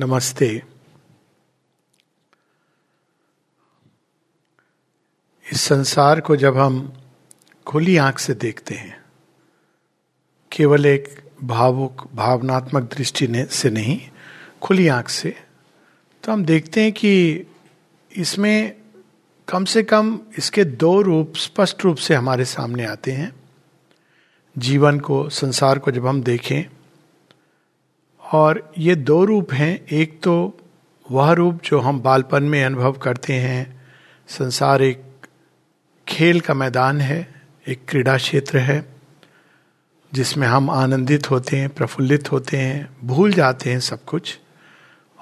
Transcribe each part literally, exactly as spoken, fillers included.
नमस्ते। इस संसार को जब हम खुली आंख से देखते हैं, केवल एक भावुक भावनात्मक दृष्टि ने से नहीं, खुली आंख से, तो हम देखते हैं कि इसमें कम से कम इसके दो रूप स्पष्ट रूप से हमारे सामने आते हैं। जीवन को, संसार को जब हम देखें, और ये दो रूप हैं। एक तो वह रूप जो हम बालपन में अनुभव करते हैं, संसार एक खेल का मैदान है, एक क्रीड़ा क्षेत्र है जिसमें हम आनंदित होते हैं, प्रफुल्लित होते हैं, भूल जाते हैं सब कुछ,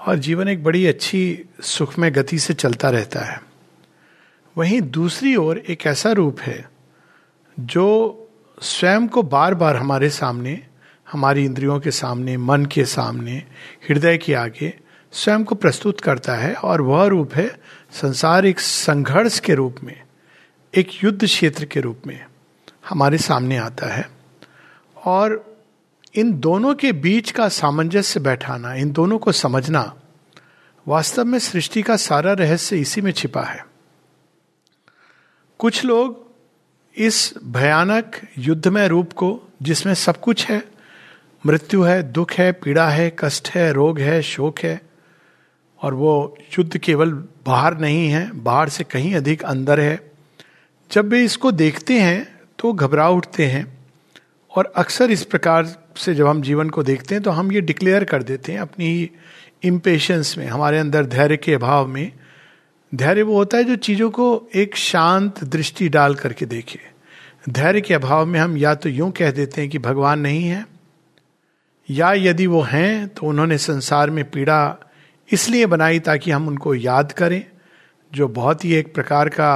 और जीवन एक बड़ी अच्छी सुखमय गति से चलता रहता है। वहीं दूसरी ओर एक ऐसा रूप है जो स्वयं को बार बार हमारे सामने, हमारी इंद्रियों के सामने, मन के सामने, हृदय के आगे स्वयं को प्रस्तुत करता है, और वह रूप है संसार एक संघर्ष के रूप में, एक युद्ध क्षेत्र के रूप में हमारे सामने आता है। और इन दोनों के बीच का सामंजस्य बैठाना, इन दोनों को समझना, वास्तव में सृष्टि का सारा रहस्य इसी में छिपा है। कुछ लोग इस भयानक युद्धमय रूप को, जिसमें सब कुछ है, मृत्यु है, दुख है, पीड़ा है, कष्ट है, रोग है, शोक है, और वो युद्ध केवल बाहर नहीं है, बाहर से कहीं अधिक अंदर है, जब वे इसको देखते हैं तो घबरा उठते हैं। और अक्सर इस प्रकार से जब हम जीवन को देखते हैं तो हम ये डिक्लेयर कर देते हैं अपनी इम्पेशेंस में, हमारे अंदर धैर्य के अभाव में। धैर्य वो होता है जो चीज़ों को एक शांत दृष्टि डाल करके देखे। धैर्य के अभाव में हम या तो यूँ कह देते हैं कि भगवान नहीं है, या यदि वो हैं तो उन्होंने संसार में पीड़ा इसलिए बनाई ताकि हम उनको याद करें, जो बहुत ही एक प्रकार का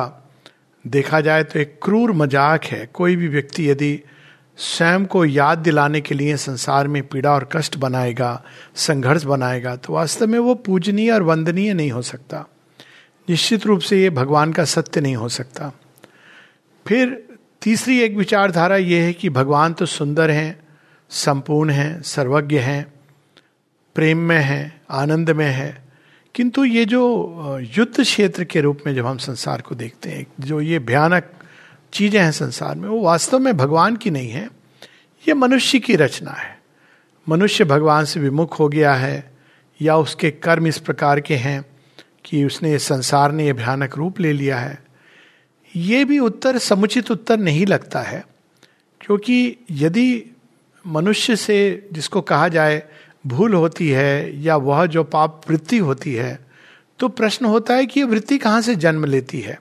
देखा जाए तो एक क्रूर मजाक है। कोई भी व्यक्ति यदि स्वयं को याद दिलाने के लिए संसार में पीड़ा और कष्ट बनाएगा, संघर्ष बनाएगा, तो वास्तव में वो पूजनीय और वंदनीय नहीं हो सकता, निश्चित रूप से ये भगवान का सत्य नहीं हो सकता। फिर तीसरी एक विचारधारा ये है कि भगवान तो सुंदर हैं, संपूर्ण हैं, सर्वज्ञ हैं, प्रेम में हैं, आनंद में हैं, किंतु ये जो युद्ध क्षेत्र के रूप में जब हम संसार को देखते हैं, जो ये भयानक चीज़ें हैं संसार में, वो वास्तव में भगवान की नहीं है, ये मनुष्य की रचना है। मनुष्य भगवान से विमुख हो गया है, या उसके कर्म इस प्रकार के हैं कि उसने, संसार ने ये भयानक रूप ले लिया है। ये भी उत्तर समुचित उत्तर नहीं लगता है, क्योंकि यदि मनुष्य से, जिसको कहा जाए, भूल होती है या वह जो पाप वृत्ति होती है, तो प्रश्न होता है कि ये वृत्ति कहाँ से जन्म लेती है।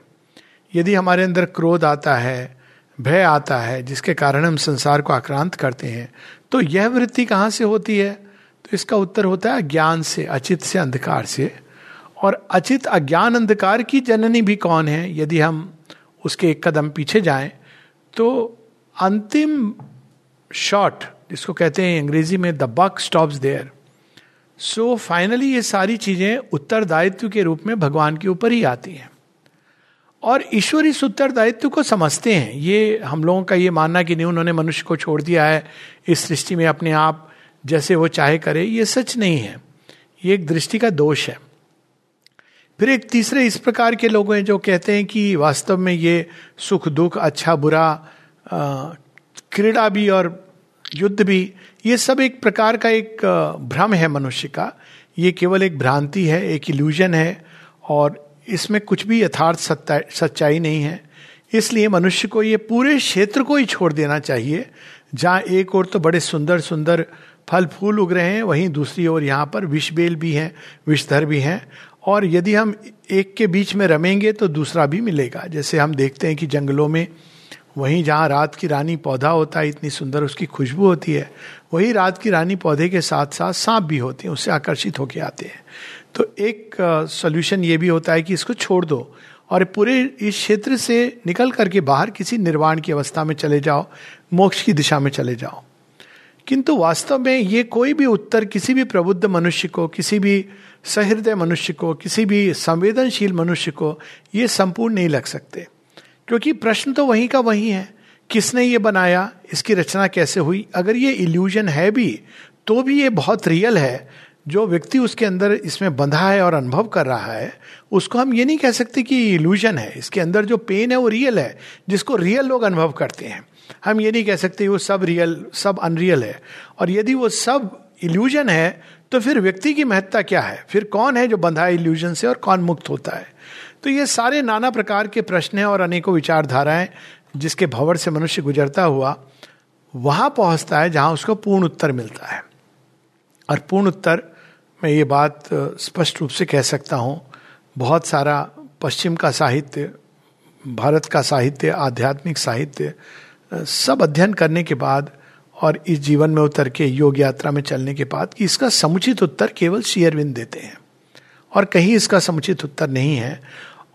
यदि हमारे अंदर क्रोध आता है, भय आता है, जिसके कारण हम संसार को आक्रांत करते हैं, तो यह वृत्ति कहाँ से होती है? तो इसका उत्तर होता है अज्ञान से, अचित से, अंधकार से। और अचित अज्ञान अंधकार की जननी भी कौन है? यदि हम उसके एक कदम पीछे जाएं तो अंतिम शॉट, जिसको कहते हैं अंग्रेजी में the buck stops there, so finally ये सारी चीजें उत्तरदायित्व के रूप में भगवान के ऊपर ही आती हैं। और ईश्वर इस उत्तरदायित्व को समझते हैं। ये हम लोगों का ये मानना कि नहीं, उन्होंने मनुष्य को छोड़ दिया है इस सृष्टि में, अपने आप जैसे वो चाहे करे, ये सच नहीं है, ये एक दृष्टि का दोष है। फिर एक तीसरे इस प्रकार के लोग हैं जो कहते हैं कि वास्तव में ये सुख दुख, अच्छा बुरा, आ, क्रीड़ा भी और युद्ध भी, ये सब एक प्रकार का एक भ्रम है मनुष्य का, ये केवल एक भ्रांति है, एक इल्यूजन है, और इसमें कुछ भी यथार्थ सत्ता सच्चाई नहीं है। इसलिए मनुष्य को ये पूरे क्षेत्र को ही छोड़ देना चाहिए, जहाँ एक ओर तो बड़े सुंदर सुंदर फल फूल उग रहे हैं, वहीं दूसरी ओर यहाँ पर विषबेल भी हैं, विषधर भी हैं, और यदि हम एक के बीच में रमेंगे तो दूसरा भी मिलेगा। जैसे हम देखते हैं कि जंगलों में, वहीं जहाँ रात की रानी पौधा होता है, इतनी सुंदर उसकी खुशबू होती है, वही रात की रानी पौधे के साथ साथ सांप भी होते हैं, उससे आकर्षित होकर आते हैं। तो एक सॉल्यूशन ये भी होता है कि इसको छोड़ दो और पूरे इस क्षेत्र से निकल करके बाहर किसी निर्वाण की अवस्था में चले जाओ, मोक्ष की दिशा में चले जाओ। किंतु वास्तव में ये कोई भी उत्तर किसी भी प्रबुद्ध मनुष्य को, किसी भी सहृदय मनुष्य को, किसी भी संवेदनशील मनुष्य को ये संपूर्ण नहीं लग सकते, क्योंकि प्रश्न तो वहीं का वहीं है। किसने ये बनाया, इसकी रचना कैसे हुई? अगर ये इल्यूजन है भी तो भी ये बहुत रियल है, जो व्यक्ति उसके अंदर इसमें बंधा है और अनुभव कर रहा है उसको हम ये नहीं कह सकते कि इल्यूजन है। इसके अंदर जो पेन है वो रियल है, जिसको रियल लोग अनुभव करते हैं। हम ये नहीं कह सकते वो सब रियल सब अनरियल है। और यदि वो सब इल्यूजन है तो फिर व्यक्ति की महत्ता क्या है? फिर कौन है जो बंधा है इल्यूजन से और कौन मुक्त होता है? तो ये सारे नाना प्रकार के प्रश्न हैं और अनेकों विचारधाराएं जिसके भंवर से मनुष्य गुजरता हुआ वहाँ पहुँचता है जहाँ उसको पूर्ण उत्तर मिलता है। और पूर्ण उत्तर मैं ये बात स्पष्ट रूप से कह सकता हूँ, बहुत सारा पश्चिम का साहित्य, भारत का साहित्य, आध्यात्मिक साहित्य सब अध्ययन करने के बाद और इस जीवन में उतर के योग यात्रा में चलने के बाद कि इसका समुचित उत्तर केवल श्री अरविंद देते हैं और कहीं इसका समुचित उत्तर नहीं है।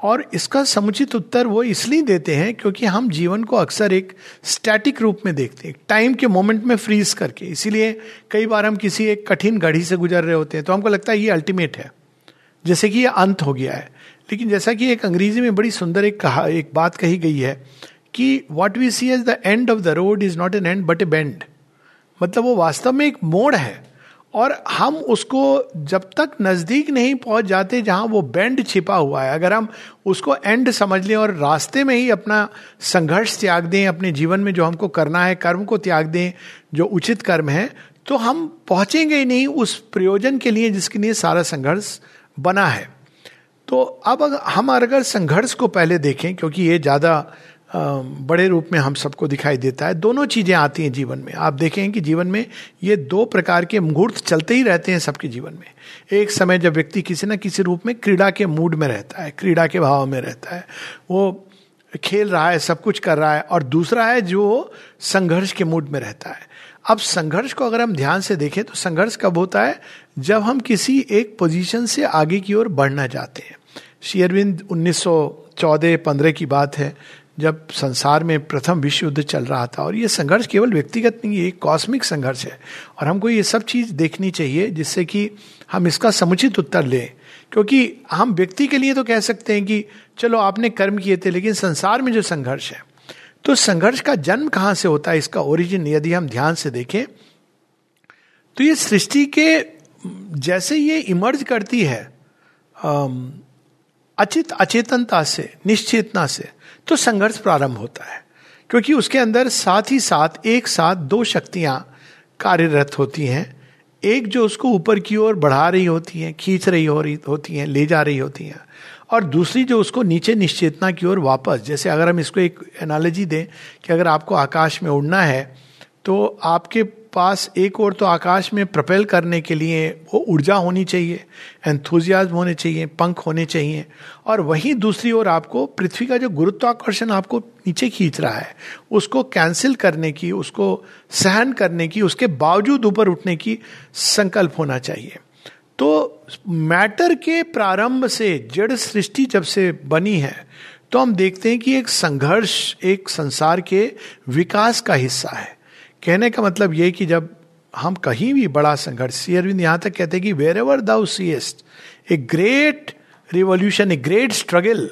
और इसका समुचित उत्तर वो इसलिए देते हैं क्योंकि हम जीवन को अक्सर एक स्टैटिक रूप में देखते हैं, टाइम के मोमेंट में फ्रीज करके। इसीलिए कई बार हम किसी एक कठिन घड़ी से गुजर रहे होते हैं तो हमको लगता है ये अल्टीमेट है, जैसे कि ये अंत हो गया है। लेकिन जैसा कि एक अंग्रेजी में बड़ी सुंदर एक कहा एक बात कही गई है कि what we see as the end of the road is not an end but a bend. मतलब वो वास्तव में एक मोड़ है और हम उसको जब तक नज़दीक नहीं पहुंच जाते जहां वो बेंड छिपा हुआ है, अगर हम उसको एंड समझ लें और रास्ते में ही अपना संघर्ष त्याग दें, अपने जीवन में जो हमको करना है कर्म को त्याग दें जो उचित कर्म है, तो हम पहुंचेंगे ही नहीं उस प्रयोजन के लिए जिसके लिए सारा संघर्ष बना है। तो अब अगर हम अगर संघर्ष को पहले देखें, क्योंकि ये ज़्यादा बड़े रूप में हम सबको दिखाई देता है, दोनों चीज़ें आती हैं जीवन में। आप देखें कि जीवन में ये दो प्रकार के मुहूर्त चलते ही रहते हैं सबके जीवन में। एक समय जब व्यक्ति किसी न किसी रूप में क्रीड़ा के मूड में रहता है, क्रीड़ा के भाव में रहता है, वो खेल रहा है, सब कुछ कर रहा है। और दूसरा है जो संघर्ष के मूड में रहता है। अब संघर्ष को अगर हम ध्यान से देखें तो संघर्ष कब होता है? जब हम किसी एक पोजीशन से आगे की ओर बढ़ना चाहते हैं। श्री अरविंद उन्नीस सौ चौदह पंद्रह की बात है जब संसार में प्रथम विश्व युद्ध चल रहा था। और ये संघर्ष केवल व्यक्तिगत नहीं है, एक कॉस्मिक संघर्ष है। और हमको ये सब चीज़ देखनी चाहिए जिससे कि हम इसका समुचित उत्तर लें। क्योंकि हम व्यक्ति के लिए तो कह सकते हैं कि चलो आपने कर्म किए थे, लेकिन संसार में जो संघर्ष है, तो संघर्ष का जन्म कहाँ से होता है, इसका ओरिजिन यदि हम ध्यान से देखें तो ये सृष्टि के जैसे ये इमर्ज करती है अचित अचेतनता से, निश्चेतना से, तो संघर्ष प्रारंभ होता है। क्योंकि उसके अंदर साथ ही साथ एक साथ दो शक्तियां कार्यरत होती हैं। एक जो उसको ऊपर की ओर बढ़ा रही होती हैं, खींच रही हो रही होती हैं, ले जा रही होती हैं, और दूसरी जो उसको नीचे निश्चेतना की ओर वापस। जैसे अगर हम इसको एक एनालॉजी दें कि अगर आपको आकाश में उड़ना है तो आपके पास एक ओर तो आकाश में प्रोपेल करने के लिए वो ऊर्जा होनी चाहिए, एंथुजियाज्म होने चाहिए, पंख होने चाहिए, और वहीं दूसरी ओर आपको पृथ्वी का जो गुरुत्वाकर्षण आपको नीचे खींच रहा है उसको कैंसिल करने की, उसको सहन करने की, उसके बावजूद ऊपर उठने की संकल्प होना चाहिए। तो मैटर के प्रारंभ से, जड़ सृष्टि जब से बनी है, तो हम देखते हैं कि एक संघर्ष एक संसार के विकास का हिस्सा है। कहने का मतलब ये कि जब हम कहीं भी बड़ा संघर्ष, श्री अरविंद यहाँ तक कहते हैं कि wherever thou seest a great revolution, a great struggle,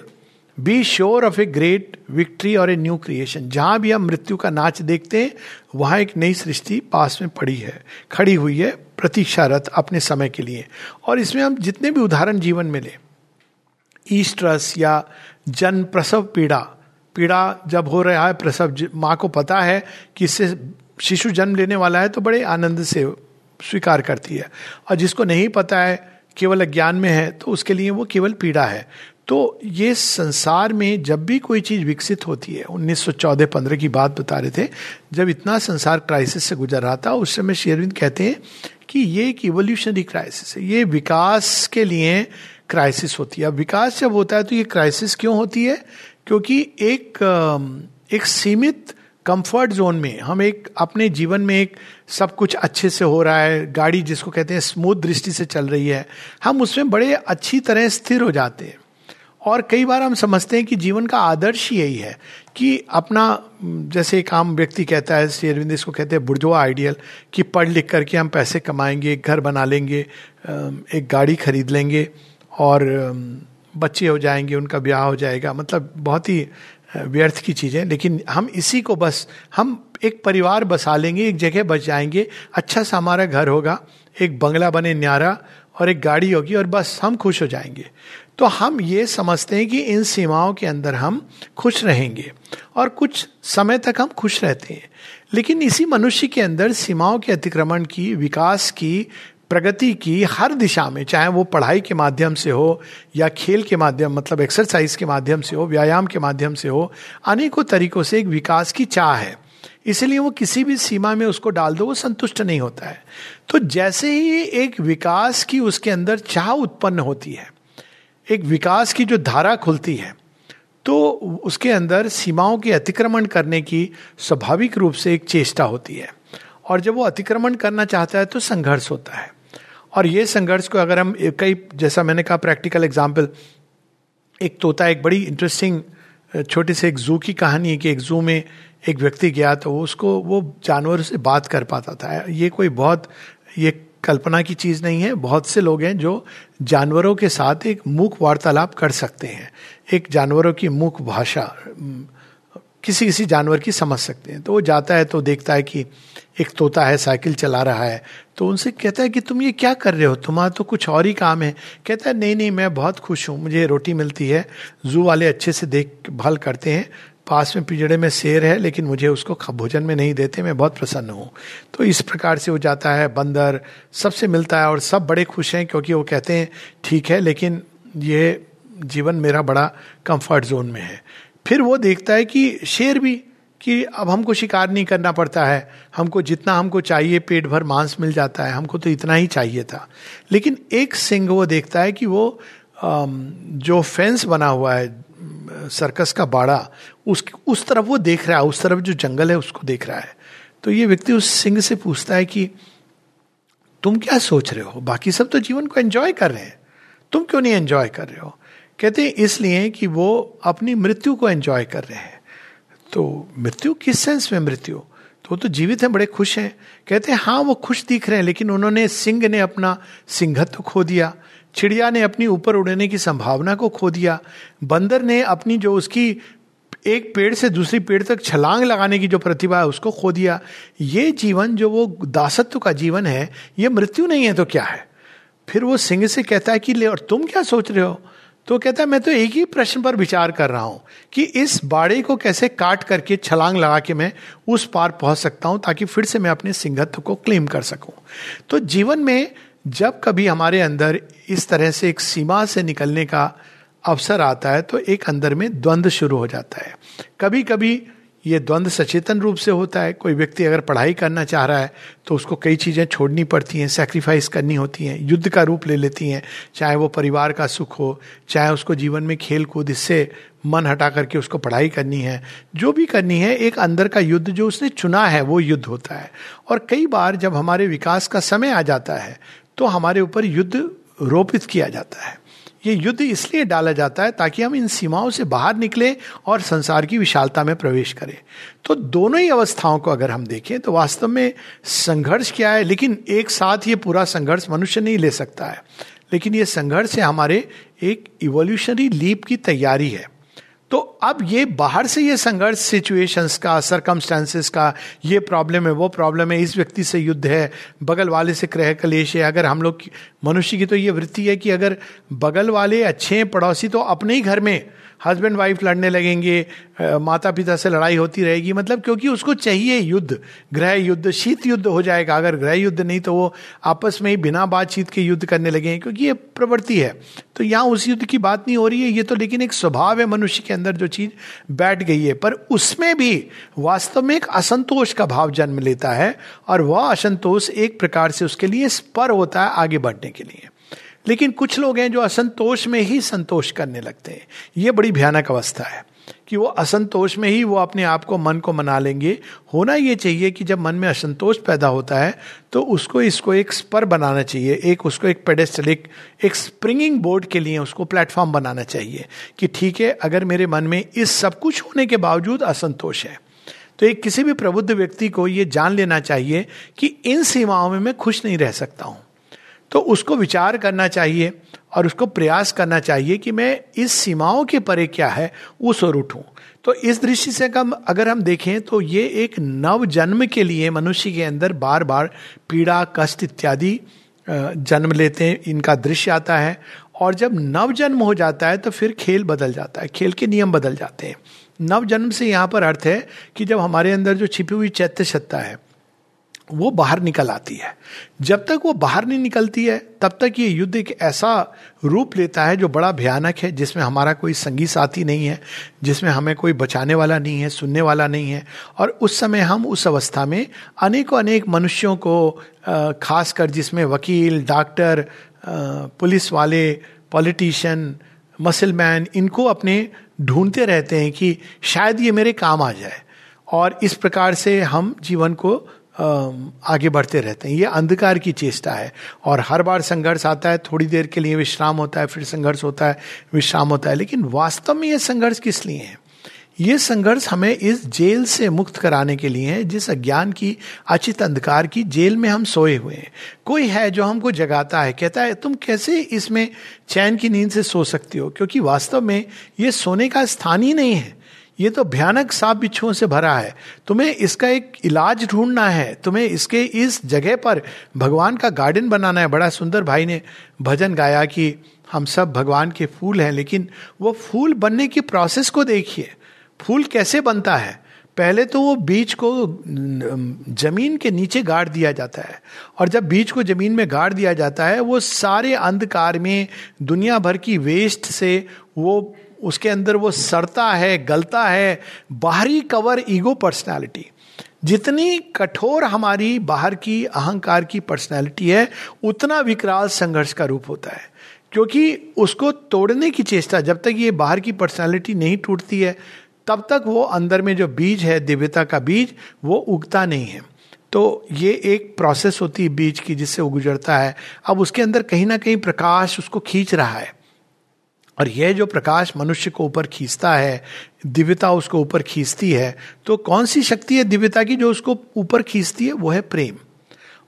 be sure of a great victory और ए न्यू क्रिएशन। जहाँ भी हम मृत्यु का नाच देखते हैं वहाँ एक नई सृष्टि पास में पड़ी है, खड़ी हुई है, प्रतीक्षारत अपने समय के लिए। और इसमें हम जितने भी उदाहरण जीवन में लें, ईस्ट्रस या जन प्रसव पीड़ा, पीड़ा जब हो रहा है प्रसव, माँ को पता है कि इससे शिशु जन्म लेने वाला है तो बड़े आनंद से स्वीकार करती है, और जिसको नहीं पता है, केवल अज्ञान में है, तो उसके लिए वो केवल पीड़ा है। तो ये संसार में जब भी कोई चीज़ विकसित होती है, उन्नीस सौ चौदह पंद्रह की बात बता रहे थे, जब इतना संसार क्राइसिस से गुजर रहा था, उस समय श्री अरविंद कहते हैं कि ये एक इवोल्यूशनरी क्राइसिस है, ये विकास के लिए क्राइसिस होती है। अब विकास जब होता है तो ये क्राइसिस क्यों होती है? क्योंकि एक एक सीमित कंफर्ट जोन में हम एक अपने जीवन में एक सब कुछ अच्छे से हो रहा है, गाड़ी जिसको कहते हैं स्मूथ दृष्टि से चल रही है, हम उसमें बड़े अच्छी तरह स्थिर हो जाते हैं। और कई बार हम समझते हैं कि जीवन का आदर्श यही है कि अपना, जैसे एक आम व्यक्ति कहता है, श्री अरविंद इसको कहते हैं बुर्जुआ आइडियल, कि पढ़ लिख करके हम पैसे कमाएंगे, एक घर बना लेंगे, एक गाड़ी खरीद लेंगे और बच्चे हो जाएंगे, उनका ब्याह हो जाएगा, मतलब बहुत ही व्यर्थ की चीज़ें। लेकिन हम इसी को बस, हम एक परिवार बसा लेंगे, एक जगह बस जाएंगे, अच्छा सा हमारा घर होगा, एक बंगला बने न्यारा और एक गाड़ी होगी और बस हम खुश हो जाएंगे। तो हम ये समझते हैं कि इन सीमाओं के अंदर हम खुश रहेंगे और कुछ समय तक हम खुश रहते हैं। लेकिन इसी मनुष्य के अंदर सीमाओं के अतिक्रमण की, विकास की, प्रगति की हर दिशा में, चाहे वो पढ़ाई के माध्यम से हो या खेल के माध्यम मतलब एक्सरसाइज के माध्यम से हो, व्यायाम के माध्यम से हो, अनेकों तरीकों से एक विकास की चाह है। इसलिए वो किसी भी सीमा में उसको डाल दो वो संतुष्ट नहीं होता है। तो जैसे ही एक विकास की उसके अंदर चाह उत्पन्न होती है, एक विकास की जो धारा खुलती है, तो उसके अंदर सीमाओं के अतिक्रमण करने की स्वाभाविक रूप से एक चेष्टा होती है। और जब वो अतिक्रमण करना चाहता है तो संघर्ष होता है। और ये संघर्ष को अगर हम कई, जैसा मैंने कहा प्रैक्टिकल एग्जाम्पल, एक तोता, एक बड़ी इंटरेस्टिंग छोटे से एक जू की कहानी है कि एक जू में एक व्यक्ति गया तो उसको वो जानवर से बात कर पाता था। ये कोई बहुत ये कल्पना की चीज़ नहीं है, बहुत से लोग हैं जो जानवरों के साथ एक मूक वार्तालाप कर सकते हैं, एक जानवरों की मूक भाषा किसी किसी जानवर की समझ सकते हैं। तो वो जाता है तो देखता है कि एक तोता है साइकिल चला रहा है, तो उनसे कहता है कि तुम ये क्या कर रहे हो, तुम्हारा तो कुछ और ही काम है। कहता है नहीं नहीं मैं बहुत खुश हूँ, मुझे रोटी मिलती है, जू वाले अच्छे से देखभाल करते हैं, पास में पिंजड़े में शेर है लेकिन मुझे उसको भोजन में नहीं देते, मैं बहुत प्रसन्न हूँ। तो इस प्रकार से वो जाता है, बंदर सबसे मिलता है और सब बड़े खुश हैं क्योंकि वो कहते हैं ठीक है लेकिन ये जीवन मेरा बड़ा कंफर्ट जोन में है। फिर वो देखता है कि शेर भी कि अब हमको शिकार नहीं करना पड़ता है, हमको जितना हमको चाहिए पेट भर मांस मिल जाता है, हमको तो इतना ही चाहिए था। लेकिन एक सिंह वो देखता है कि वो जो फेंस बना हुआ है सर्कस का बाड़ा, उस उस तरफ वो देख रहा है, उस तरफ जो जंगल है उसको देख रहा है। तो ये व्यक्ति उस सिंह से पूछता है कि तुम क्या सोच रहे हो, बाकी सब तो जीवन को एंजॉय कर रहे हैं, तुम क्यों नहीं एंजॉय कर रहे हो? कहते हैं इसलिए कि वो अपनी मृत्यु को एंजॉय कर रहे हैं। तो मृत्यु किस सेंस में मृत्यु? तो तो जीवित हैं, बड़े खुश हैं। कहते हैं हाँ वो खुश दिख रहे हैं लेकिन उन्होंने, सिंह ने अपना सिंहत्व खो दिया, चिड़िया ने अपनी ऊपर उड़ने की संभावना को खो दिया, बंदर ने अपनी जो उसकी एक पेड़ से दूसरी पेड़ तक छलांग लगाने की जो प्रतिभा है उसको खो दिया। ये जीवन जो वो दासत्व का जीवन है, ये मृत्यु नहीं है तो क्या है? फिर वो सिंह से कहता है कि ले और तुम क्या सोच रहे हो? तो कहता है मैं तो एक ही प्रश्न पर विचार कर रहा हूं कि इस बाड़े को कैसे काट करके छलांग लगा के मैं उस पार पहुंच सकता हूं ताकि फिर से मैं अपने सिंहत्व को क्लेम कर सकूं। तो जीवन में जब कभी हमारे अंदर इस तरह से एक सीमा से निकलने का अवसर आता है तो एक अंदर में द्वंद्व शुरू हो जाता है। कभी कभी ये द्वंद्व सचेतन रूप से होता है। कोई व्यक्ति अगर पढ़ाई करना चाह रहा है तो उसको कई चीज़ें छोड़नी पड़ती हैं, सैक्रिफाइस करनी होती हैं, युद्ध का रूप ले लेती हैं, चाहे वो परिवार का सुख हो, चाहे उसको जीवन में खेल कूद इससे मन हटा करके उसको पढ़ाई करनी है, जो भी करनी है, एक अंदर का युद्ध जो उसने चुना है वो युद्ध होता है। और कई बार जब हमारे विकास का समय आ जाता है तो हमारे ऊपर युद्ध रोपित किया जाता है। ये युद्ध इसलिए डाला जाता है ताकि हम इन सीमाओं से बाहर निकले और संसार की विशालता में प्रवेश करें। तो दोनों ही अवस्थाओं को अगर हम देखें तो वास्तव में संघर्ष क्या है, लेकिन एक साथ ये पूरा संघर्ष मनुष्य नहीं ले सकता है, लेकिन ये संघर्ष हमारे एक इवोल्यूशनरी लीप की तैयारी है। तो अब ये बाहर से ये संघर्ष सिचुएशंस का, सर्कमस्टांसेस का, ये प्रॉब्लम है, वो प्रॉब्लम है, इस व्यक्ति से युद्ध है, बगल वाले से क्रह कलेश है। अगर हम लोग मनुष्य की तो ये वृत्ति है कि अगर बगल वाले अच्छे हैं पड़ोसी तो अपने ही घर में हस्बैंड वाइफ लड़ने लगेंगे, माता पिता से लड़ाई होती रहेगी, मतलब क्योंकि उसको चाहिए युद्ध, गृह युद्ध, शीत युद्ध हो जाएगा। अगर गृह युद्ध नहीं तो वो आपस में ही बिना बातचीत के युद्ध करने लगेंगे क्योंकि ये प्रवृत्ति है। तो यहाँ उस युद्ध की बात नहीं हो रही है, ये तो लेकिन एक स्वभाव है मनुष्य के अंदर जो चीज़ बैठ गई है। पर उसमें भी वास्तव में एक असंतोष का भाव जन्म लेता है और वह असंतोष एक प्रकार से उसके लिए स्पर होता है आगे बढ़ने के लिए। लेकिन कुछ लोग हैं जो असंतोष में ही संतोष करने लगते हैं। ये बड़ी भयानक अवस्था है कि वो असंतोष में ही वो अपने आप को, मन को मना लेंगे। होना ये चाहिए कि जब मन में असंतोष पैदा होता है तो उसको इसको एक स्पर बनाना चाहिए, एक उसको एक पेडेस्टल, एक, एक स्प्रिंगिंग बोर्ड के लिए उसको प्लेटफॉर्म बनाना चाहिए कि ठीक है अगर मेरे मन में इस सब कुछ होने के बावजूद असंतोष है तो एक किसी भी प्रबुद्ध व्यक्ति को ये जान लेना चाहिए कि इन सीमाओं में मैं खुश नहीं रह सकता हूँ। तो उसको विचार करना चाहिए और उसको प्रयास करना चाहिए कि मैं इस सीमाओं के परे क्या है उस ओर उठूं। तो इस दृष्टि से कम अगर हम देखें तो ये एक नव जन्म के लिए मनुष्य के अंदर बार बार पीड़ा, कष्ट इत्यादि जन्म लेते हैं, इनका दृश्य आता है। और जब नवजन्म हो जाता है तो फिर खेल बदल जाता है, खेल के नियम बदल जाते हैं। नवजन्म से यहाँ पर अर्थ है कि जब हमारे अंदर जो छिपी हुई चैत्य सत्ता है वो बाहर निकल आती है। जब तक वो बाहर नहीं निकलती है तब तक ये युद्ध एक ऐसा रूप लेता है जो बड़ा भयानक है, जिसमें हमारा कोई संगी साथी नहीं है, जिसमें हमें कोई बचाने वाला नहीं है, सुनने वाला नहीं है। और उस समय हम उस अवस्था में अनेकों अनेक मनुष्यों को, खासकर जिसमें वकील, डॉक्टर, पुलिस वाले, पॉलिटिशियन, मसलमैन, इनको अपने ढूंढते रहते हैं कि शायद ये मेरे काम आ जाए। और इस प्रकार से हम जीवन को आगे बढ़ते रहते हैं। ये अंधकार की चेष्टा है। और हर बार संघर्ष आता है, थोड़ी देर के लिए विश्राम होता है, फिर संघर्ष होता है, विश्राम होता है। लेकिन वास्तव में ये संघर्ष किस लिए है? ये संघर्ष हमें इस जेल से मुक्त कराने के लिए है, जिस अज्ञान की, अचित अंधकार की जेल में हम सोए हुए हैं। कोई है जो हमको जगाता है, कहता है तुम कैसे इसमें चैन की नींद से सो सकती हो, क्योंकि वास्तव में ये सोने का स्थान ही नहीं है। ये तो भयानक सांप बिच्छुओं से भरा है। तुम्हें इसका एक इलाज ढूंढना है, तुम्हें इसके इस जगह पर भगवान का गार्डन बनाना है। बड़ा सुंदर भाई ने भजन गाया कि हम सब भगवान के फूल हैं, लेकिन वो फूल बनने की प्रोसेस को देखिए। फूल कैसे बनता है? पहले तो वो बीज को जमीन के नीचे गाड़ दिया जाता है, और जब बीज को जमीन में गाड़ दिया जाता है, वो सारे अंधकार में, दुनिया भर की वेस्ट से वो उसके अंदर वो सड़ता है, गलता है। बाहरी कवर ईगो पर्सनालिटी, जितनी कठोर हमारी बाहर की अहंकार की पर्सनालिटी है, उतना विकराल संघर्ष का रूप होता है, क्योंकि उसको तोड़ने की चेष्टा, जब तक ये बाहर की पर्सनालिटी नहीं टूटती है तब तक वो अंदर में जो बीज है, दिव्यता का बीज, वो उगता नहीं है। तो ये एक प्रोसेस होती है बीज की, जिससे वो गुजरता है। अब उसके अंदर कहीं ना कहीं प्रकाश उसको खींच रहा है, और यह जो प्रकाश मनुष्य को ऊपर खींचता है, दिव्यता उसको ऊपर खींचती है। तो कौन सी शक्ति है दिव्यता की जो उसको ऊपर खींचती है? वो है प्रेम।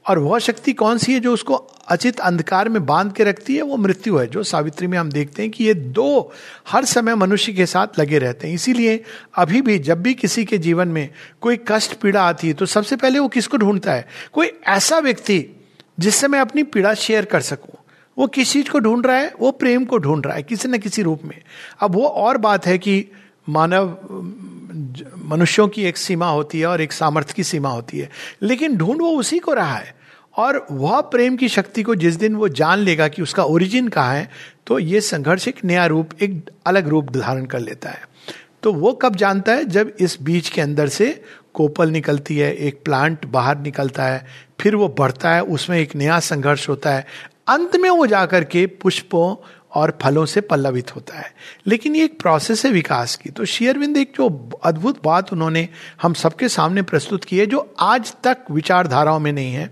और वह शक्ति कौन सी है जो उसको अचित अंधकार में बांध के रखती है? वो मृत्यु है, जो सावित्री में हम देखते हैं कि ये दो हर समय मनुष्य के साथ लगे रहते हैं। इसीलिए अभी भी जब भी किसी के जीवन में कोई कष्ट पीड़ा आती है तो सबसे पहले वो किसको ढूंढता है? कोई ऐसा व्यक्ति जिससे मैं अपनी पीड़ा शेयर कर सकूं। वो किस चीज को ढूंढ रहा है? वो प्रेम को ढूंढ रहा है, किसी न किसी रूप में। अब वो और बात है कि मानव मनुष्यों की एक सीमा होती है और एक सामर्थ्य की सीमा होती है, लेकिन ढूंढ वो उसी को रहा है। और वह प्रेम की शक्ति को जिस दिन वो जान लेगा कि उसका ओरिजिन कहाँ है, तो ये संघर्ष एक नया रूप, एक अलग रूप धारण कर लेता है। तो वो कब जानता है? जब इस बीज के अंदर से कोपल निकलती है, एक प्लांट बाहर निकलता है, फिर वो बढ़ता है, उसमें एक नया संघर्ष होता है, अंत में वो जाकर के पुष्पों और फलों से पल्लवित होता है। लेकिन ये एक प्रोसेस है विकास की। तो श्री अरविंद एक जो अद्भुत बात उन्होंने हम सबके सामने प्रस्तुत की है, जो आज तक विचारधाराओं में नहीं है,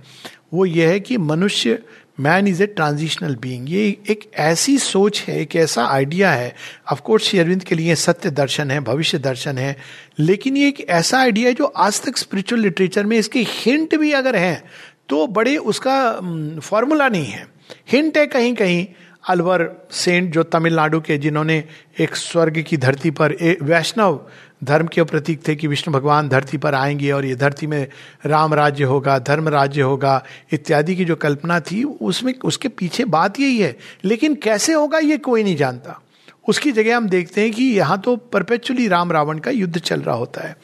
वो ये है कि मनुष्य, man is a transitional being. ये एक ऐसी सोच है, एक ऐसा आइडिया है। ऑफकोर्स श्री अरविंद के लिए सत्य दर्शन है, भविष्य दर्शन है, लेकिन ये एक ऐसा आइडिया है जो आज तक स्पिरिचुअल लिटरेचर में इसके हिंट भी अगर हैं तो बड़े, उसका फॉर्मूला नहीं है। हिंट है कहीं कहीं, अलवर सेंट जो तमिलनाडु के, जिन्होंने एक स्वर्ग की धरती पर, वैष्णव धर्म के प्रतीक थे कि विष्णु भगवान धरती पर आएंगे और ये धरती में राम राज्य होगा, धर्म राज्य होगा, इत्यादि की जो कल्पना थी, उसमें उसके पीछे बात यही है। लेकिन कैसे होगा ये कोई नहीं जानता। उसकी जगह हम देखते हैं कि यहाँ तो परपेचुअली राम रावण का युद्ध चल रहा होता है।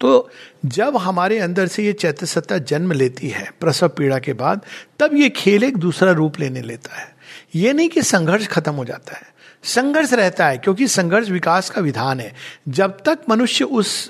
तो जब हमारे अंदर से ये चैत्य सत्ता जन्म लेती है प्रसव पीड़ा के बाद, तब ये खेल एक दूसरा रूप लेने लेता है। ये नहीं कि संघर्ष खत्म हो जाता है, संघर्ष रहता है, क्योंकि संघर्ष विकास का विधान है। जब तक मनुष्य उस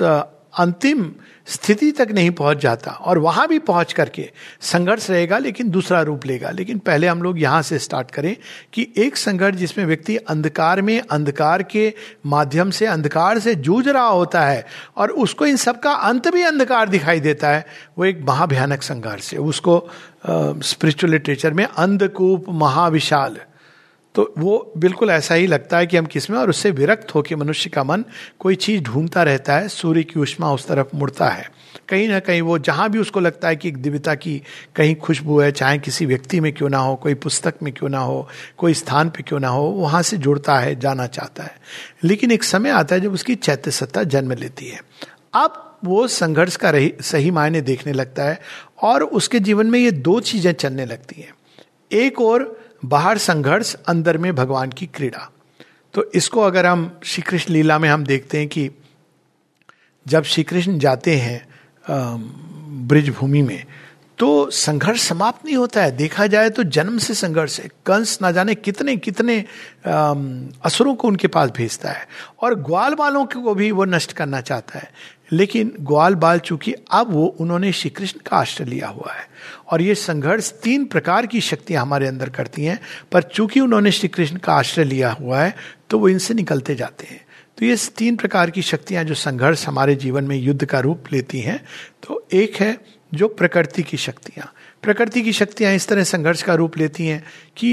अंतिम स्थिति तक नहीं पहुंच जाता, और वहां भी पहुंच करके संघर्ष रहेगा, लेकिन दूसरा रूप लेगा। लेकिन पहले हम लोग यहाँ से स्टार्ट करें कि एक संघर्ष जिसमें व्यक्ति अंधकार में, अंधकार के माध्यम से, अंधकार से जूझ रहा होता है, और उसको इन सब का अंत भी अंधकार दिखाई देता है, वो एक महाभयानक संघर्ष है। उसको स्पिरिचुअल लिटरेचर में अंधकूप महाविशाल, तो वो बिल्कुल ऐसा ही लगता है कि हम किसमें, और उससे विरक्त होकर मनुष्य का मन कोई चीज़ ढूंढता रहता है। सूर्य की उष्मा उस तरफ मुड़ता है, कहीं ना कहीं वो जहाँ भी उसको लगता है कि एक दिव्यता की कहीं खुशबू है, चाहे किसी व्यक्ति में क्यों ना हो, कोई पुस्तक में क्यों ना हो, कोई स्थान पे क्यों ना हो, वहाँ से जुड़ता है, जाना चाहता है। लेकिन एक समय आता है जब उसकी चैत्य सत्ता जन्म लेती है। अब वो संघर्ष का रही, सही मायने देखने लगता है और उसके जीवन में ये दो चीजें चलने लगती हैं, एक और बाहर संघर्ष, अंदर में भगवान की क्रीड़ा। तो इसको अगर हम श्री कृष्ण लीला में हम देखते हैं कि जब श्री कृष्ण जाते हैं ब्रिजभूमि में तो संघर्ष समाप्त नहीं होता है। देखा जाए तो जन्म से संघर्ष है। कंस ना जाने कितने कितने असुरों को उनके पास भेजता है और ग्वाल बालों को भी वो नष्ट करना चाहता है, लेकिन ग्वाल बाल चूंकि अब वो उन्होंने श्री कृष्ण का आश्रय लिया हुआ है। और ये संघर्ष तीन प्रकार की शक्तियां हमारे अंदर करती हैं, पर चूंकि उन्होंने श्री कृष्ण का आश्रय लिया हुआ है तो वो इनसे निकलते जाते हैं। तो ये तीन प्रकार की शक्तियां जो संघर्ष हमारे जीवन में युद्ध का रूप लेती हैं, तो एक है जो प्रकृति की शक्तियाँ, प्रकृति की शक्तियाँ इस तरह संघर्ष का रूप लेती हैं कि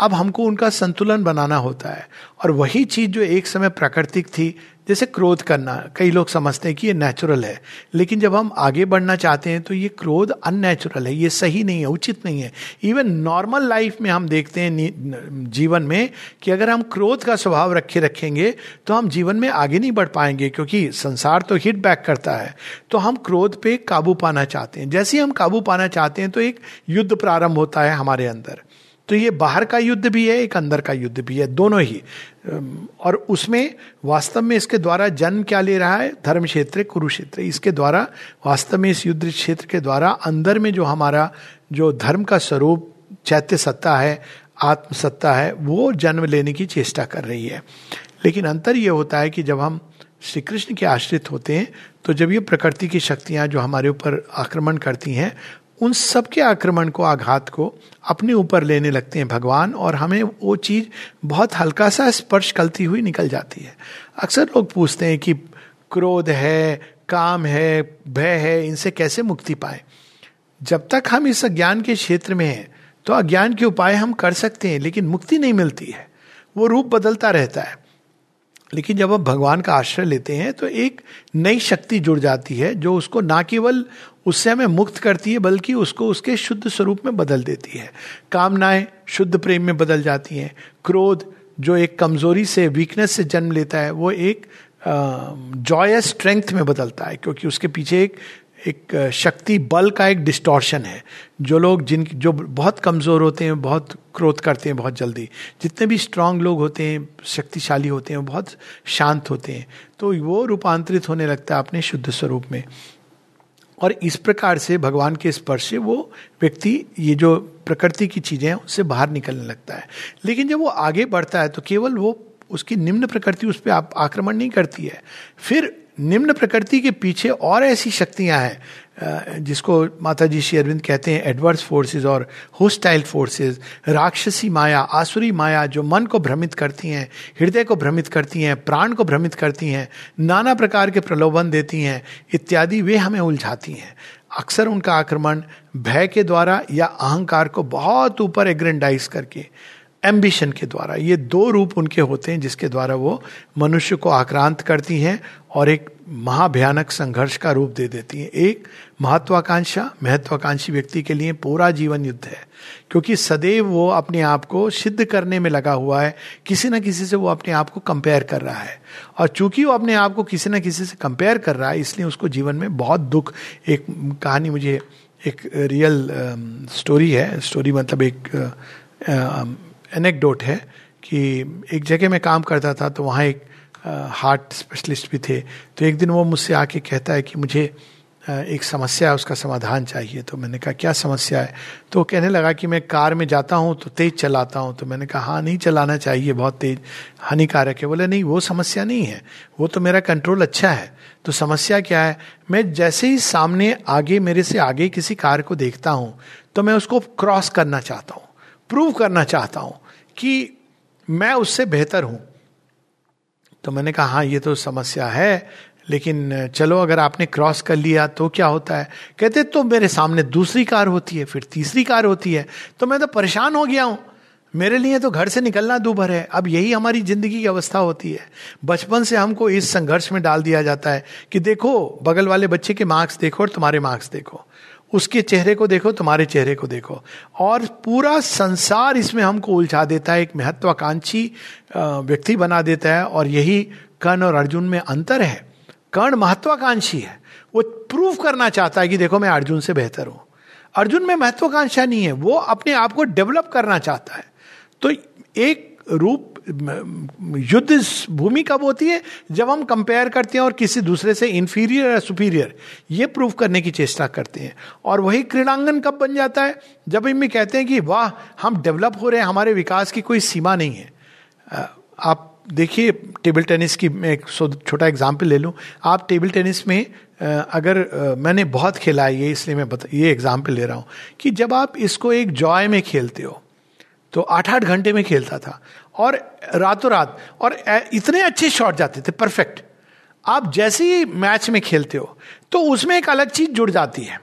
अब हमको उनका संतुलन बनाना होता है। और वही चीज़ जो एक समय प्राकृतिक थी, जैसे क्रोध करना, कई लोग समझते हैं कि ये नेचुरल है, लेकिन जब हम आगे बढ़ना चाहते हैं तो ये क्रोध अननेचुरल है, ये सही नहीं है, उचित नहीं है। इवन नॉर्मल लाइफ में हम देखते हैं जीवन में कि अगर हम क्रोध का स्वभाव रखे रखेंगे तो हम जीवन में आगे नहीं बढ़ पाएंगे, क्योंकि संसार तो हिट बैक करता है। तो हम क्रोध पे काबू पाना चाहते हैं, जैसे ही हम काबू पाना चाहते हैं तो एक युद्ध प्रारंभ होता है हमारे अंदर। तो ये बाहर का युद्ध भी है, एक अंदर का युद्ध भी है, दोनों ही। और उसमें वास्तव में इसके द्वारा जन्म क्या ले रहा है, धर्म क्षेत्र कुरुक्षेत्र, इसके द्वारा वास्तव में इस युद्ध क्षेत्र के द्वारा अंदर में जो हमारा जो धर्म का स्वरूप चैत्य सत्ता है, आत्म सत्ता है, वो जन्म लेने की चेष्टा कर रही है। लेकिन अंतर ये होता है कि जब हम श्री कृष्ण के आश्रित होते हैं तो जब ये प्रकृति की शक्तियाँ जो हमारे ऊपर आक्रमण करती हैं, उन सबके आक्रमण को, आघात को अपने ऊपर लेने लगते हैं भगवान, और हमें वो चीज़ बहुत हल्का सा स्पर्श करती हुई निकल जाती है। अक्सर लोग पूछते हैं कि क्रोध है, काम है, भय है, इनसे कैसे मुक्ति पाएं। जब तक हम इस अज्ञान के क्षेत्र में हैं तो अज्ञान के उपाय हम कर सकते हैं, लेकिन मुक्ति नहीं मिलती है, वो रूप बदलता रहता है। लेकिन जब हम भगवान का आश्रय लेते हैं तो एक नई शक्ति जुड़ जाती है जो उसको ना केवल उससे हमें मुक्त करती है, बल्कि उसको उसके शुद्ध स्वरूप में बदल देती है। कामनाएं शुद्ध प्रेम में बदल जाती हैं, क्रोध जो एक कमजोरी से, वीकनेस से जन्म लेता है, वो एक जॉयस स्ट्रेंथ में बदलता है, क्योंकि उसके पीछे एक एक शक्ति बल का एक डिस्टॉर्शन है। जो लोग जिन जो बहुत कमज़ोर होते हैं, बहुत क्रोध करते हैं बहुत जल्दी, जितने भी स्ट्रांग लोग होते हैं, शक्तिशाली होते हैं, बहुत शांत होते हैं, तो वो रूपांतरित होने लगता है अपने शुद्ध स्वरूप में। और इस प्रकार से भगवान के स्पर्श से वो व्यक्ति ये जो प्रकृति की चीज़ें हैं उससे बाहर निकलने लगता है। लेकिन जब वो आगे बढ़ता है तो केवल वो उसकी निम्न प्रकृति उस पर आप आक्रमण नहीं करती है, फिर निम्न प्रकृति के पीछे और ऐसी शक्तियां हैं जिसको माताजी श्री अरविंद कहते हैं एडवर्स फोर्सेस और होस्टाइल फोर्सेस, राक्षसी माया, आसुरी माया, जो मन को भ्रमित करती हैं, हृदय को भ्रमित करती हैं, प्राण को भ्रमित करती हैं, नाना प्रकार के प्रलोभन देती हैं इत्यादि, वे हमें उलझाती हैं। अक्सर उनका आक्रमण भय के द्वारा या अहंकार को बहुत ऊपर एग्रेंडाइज करके, एम्बिशन के द्वारा, ये दो रूप उनके होते हैं जिसके द्वारा वो मनुष्य को आक्रांत करती हैं और एक महाभयानक संघर्ष का रूप दे देती हैं। एक महत्वाकांक्षा, महत्वाकांक्षी व्यक्ति के लिए पूरा जीवन युद्ध है, क्योंकि सदैव वो अपने आप को सिद्ध करने में लगा हुआ है, किसी ना किसी से वो अपने आप को कंपेयर कर रहा है, और चूंकि वो अपने आप को किसी ना किसी से कंपेयर कर रहा है इसलिए उसको जीवन में बहुत दुख। एक कहानी, मुझे एक रियल स्टोरी है, स्टोरी मतलब एक एनेक्डोट है, कि एक जगह मैं काम करता था तो वहाँ एक हार्ट स्पेशलिस्ट भी थे। तो एक दिन वो मुझसे आके कहता है कि मुझे एक समस्या है, उसका समाधान चाहिए। तो मैंने कहा क्या समस्या है? तो वो कहने लगा कि मैं कार में जाता हूँ तो तेज़ चलाता हूँ। तो मैंने कहा हाँ, नहीं चलाना चाहिए, बहुत तेज हानिकारक है। बोले नहीं, वो समस्या नहीं है, वो तो मेरा कंट्रोल अच्छा है। तो समस्या क्या है? मैं जैसे ही सामने आगे, मेरे से आगे किसी कार को देखता हूँ तो मैं उसको क्रॉस करना चाहता हूँ, प्रूव करना चाहता हूं कि मैं उससे बेहतर हूं। तो मैंने कहा हाँ, ये तो समस्या है, लेकिन चलो अगर आपने क्रॉस कर लिया तो क्या होता है? कहते तो मेरे सामने दूसरी कार होती है, फिर तीसरी कार होती है, तो मैं तो परेशान हो गया हूं, मेरे लिए तो घर से निकलना दूभर है। अब यही हमारी जिंदगी की अवस्था होती है। बचपन से हमको इस संघर्ष में डाल दिया जाता है कि देखो बगल वाले बच्चे के मार्क्स देखो और तुम्हारे मार्क्स देखो, उसके चेहरे को देखो, तुम्हारे चेहरे को देखो, और पूरा संसार इसमें हमको उलझा देता है, एक महत्वाकांक्षी व्यक्ति बना देता है। और यही कर्ण और अर्जुन में अंतर है। कर्ण महत्वाकांक्षी है, वो प्रूव करना चाहता है कि देखो मैं अर्जुन से बेहतर हूं। अर्जुन में महत्वाकांक्षा नहीं है, वो अपने आप को डेवलप करना चाहता है। तो एक रूप युद्ध इस भूमि कब होती है, जब हम कंपेयर करते हैं और किसी दूसरे से इंफीरियर या सुपीरियर ये प्रूव करने की चेष्टा करते हैं। और वही क्रीड़ांगन कब बन जाता है, जब इनमें कहते हैं कि वाह हम डेवलप हो रहे हैं, हमारे विकास की कोई सीमा नहीं है। आप देखिए टेबल टेनिस की, मैं एक छोटा एग्जाम्पल ले लूँ। आप टेबल टेनिस में अगर, मैंने बहुत खेला है ये, इसलिए मैं बता ये एग्जाम्पल ले रहा हूँ कि जब आप इसको एक जॉय में खेलते हो, तो आठ आठ घंटे में खेलता था और रातों रात, और इतने अच्छे शॉट जाते थे परफेक्ट। आप जैसे ही मैच में खेलते हो तो उसमें एक अलग चीज जुड़ जाती है,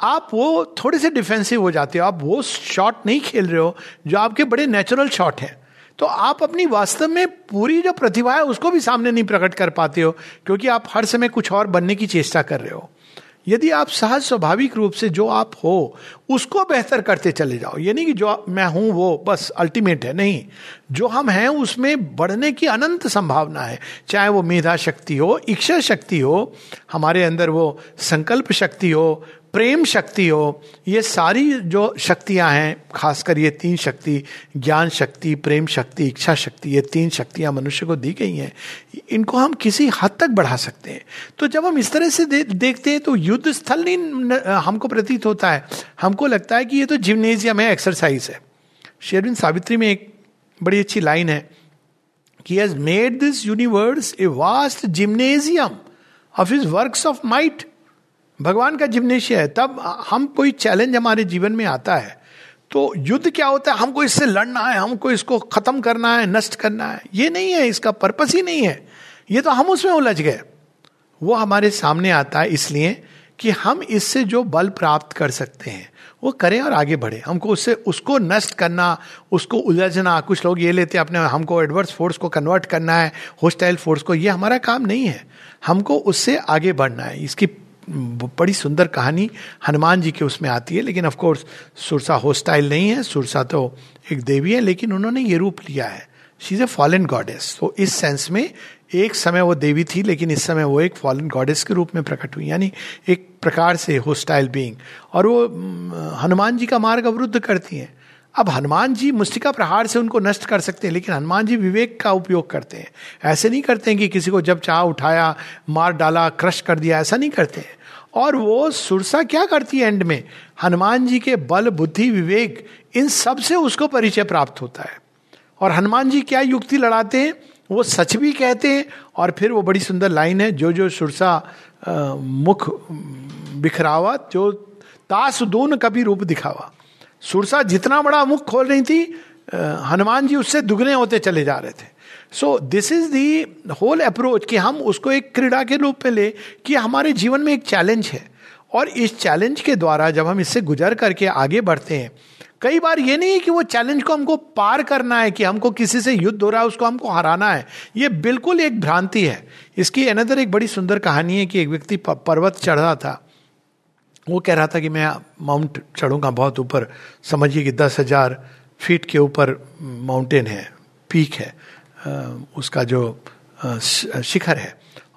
आप वो थोड़े से डिफेंसिव हो जाते हो, आप वो शॉट नहीं खेल रहे हो जो आपके बड़े नेचुरल शॉट हैं। तो आप अपनी वास्तव में पूरी जो प्रतिभा है उसको भी सामने नहीं प्रकट कर पाते हो, क्योंकि आप हर समय कुछ और बनने की चेष्टा कर रहे हो। यदि आप सहज स्वाभाविक रूप से जो आप हो उसको बेहतर करते चले जाओ, ये नहीं कि जो मैं हूँ वो बस अल्टीमेट है, नहीं, जो हम हैं उसमें बढ़ने की अनंत संभावना है। चाहे वो मेधा शक्ति हो, इच्छा शक्ति हो, हमारे अंदर वो संकल्प शक्ति हो, प्रेम शक्ति हो, ये सारी जो शक्तियाँ हैं, खासकर ये तीन शक्ति, ज्ञान शक्ति, प्रेम शक्ति, इच्छा शक्ति, ये तीन शक्तियाँ मनुष्य को दी गई हैं, इनको हम किसी हद तक बढ़ा सकते हैं। तो जब हम इस तरह से दे, देखते हैं तो युद्ध स्थल नहीं हमको प्रतीत होता है, हमको लगता है कि ये तो जिम्नेजियम है, एक्सरसाइज है। शेरविन सावित्री में एक बड़ी अच्छी लाइन है कि has made this universe a vast gymnasium of his works of might. भगवान का जिम्नेशिया है। तब हम कोई चैलेंज हमारे जीवन में आता है तो युद्ध क्या होता है, हमको इससे लड़ना है, हमको इसको खत्म करना है, नष्ट करना है, ये नहीं है, इसका पर्पस ही नहीं है, ये तो हम उसमें उलझ गए। वो हमारे सामने आता है इसलिए कि हम इससे जो बल प्राप्त कर सकते हैं वो करें और आगे बढ़े। हमको उससे, उसको नष्ट करना, उसको उलझना, कुछ लोग ये लेते हैं अपने, हमको एडवर्स फोर्स को कन्वर्ट करना है होस्टाइल फोर्स को, ये हमारा काम नहीं है, हमको उससे आगे बढ़ना है। इसकी बड़ी सुंदर कहानी हनुमान जी के उसमें आती है। लेकिन ऑफ कोर्स सुरसा होस्टाइल नहीं है, सुरसा तो एक देवी है, लेकिन उन्होंने ये रूप लिया है, she is a fallen goddess. तो इस सेंस में एक समय वो देवी थी, लेकिन इस समय वो एक फॉलन गॉडेस के रूप में प्रकट हुई, यानी एक प्रकार से होस्टाइल बीइंग, और वो हनुमान जी का मार्ग अवरुद्ध करती हैं। अब हनुमान जी मुष्टिका प्रहार से उनको नष्ट कर सकते हैं, लेकिन हनुमान जी विवेक का उपयोग करते हैं। ऐसे नहीं करते हैं कि किसी को जब चाह उठाया, मार डाला, क्रश कर दिया, ऐसा नहीं करते हैं। और वो सुरसा क्या करती है एंड में, हनुमान जी के बल, बुद्धि, विवेक, इन सब से उसको परिचय प्राप्त होता है। और हनुमान जी क्या युक्ति लड़ाते हैं, वो सच भी कहते हैं। और फिर वो बड़ी सुंदर लाइन है, जो जो सुरसा आ, मुख बिखरावा, जो तास दोन कभी रूप दिखावा। सुरसा जितना बड़ा मुख खोल रही थी, हनुमान जी उससे दुगने होते चले जा रहे थे। So this is the whole approach कि हम उसको एक क्रीड़ा के रूप में ले, कि हमारे जीवन में एक चैलेंज है, और इस चैलेंज के द्वारा जब हम इससे गुजर करके आगे बढ़ते हैं, कई बार ये नहीं है कि वो चैलेंज को हमको पार करना है, कि हमको किसी से युद्ध हो रहा है उसको हमको हराना है, ये बिल्कुल एक भ्रांति है। इसकी अनदर एक बड़ी सुंदर कहानी है कि एक व्यक्ति पर्वत चढ़ रहा था, वो कह रहा था कि मैं माउंट चढ़ूंगा बहुत ऊपर, समझिए कि दस हजार फीट के ऊपर माउंटेन है, पीक है, उसका जो शिखर है।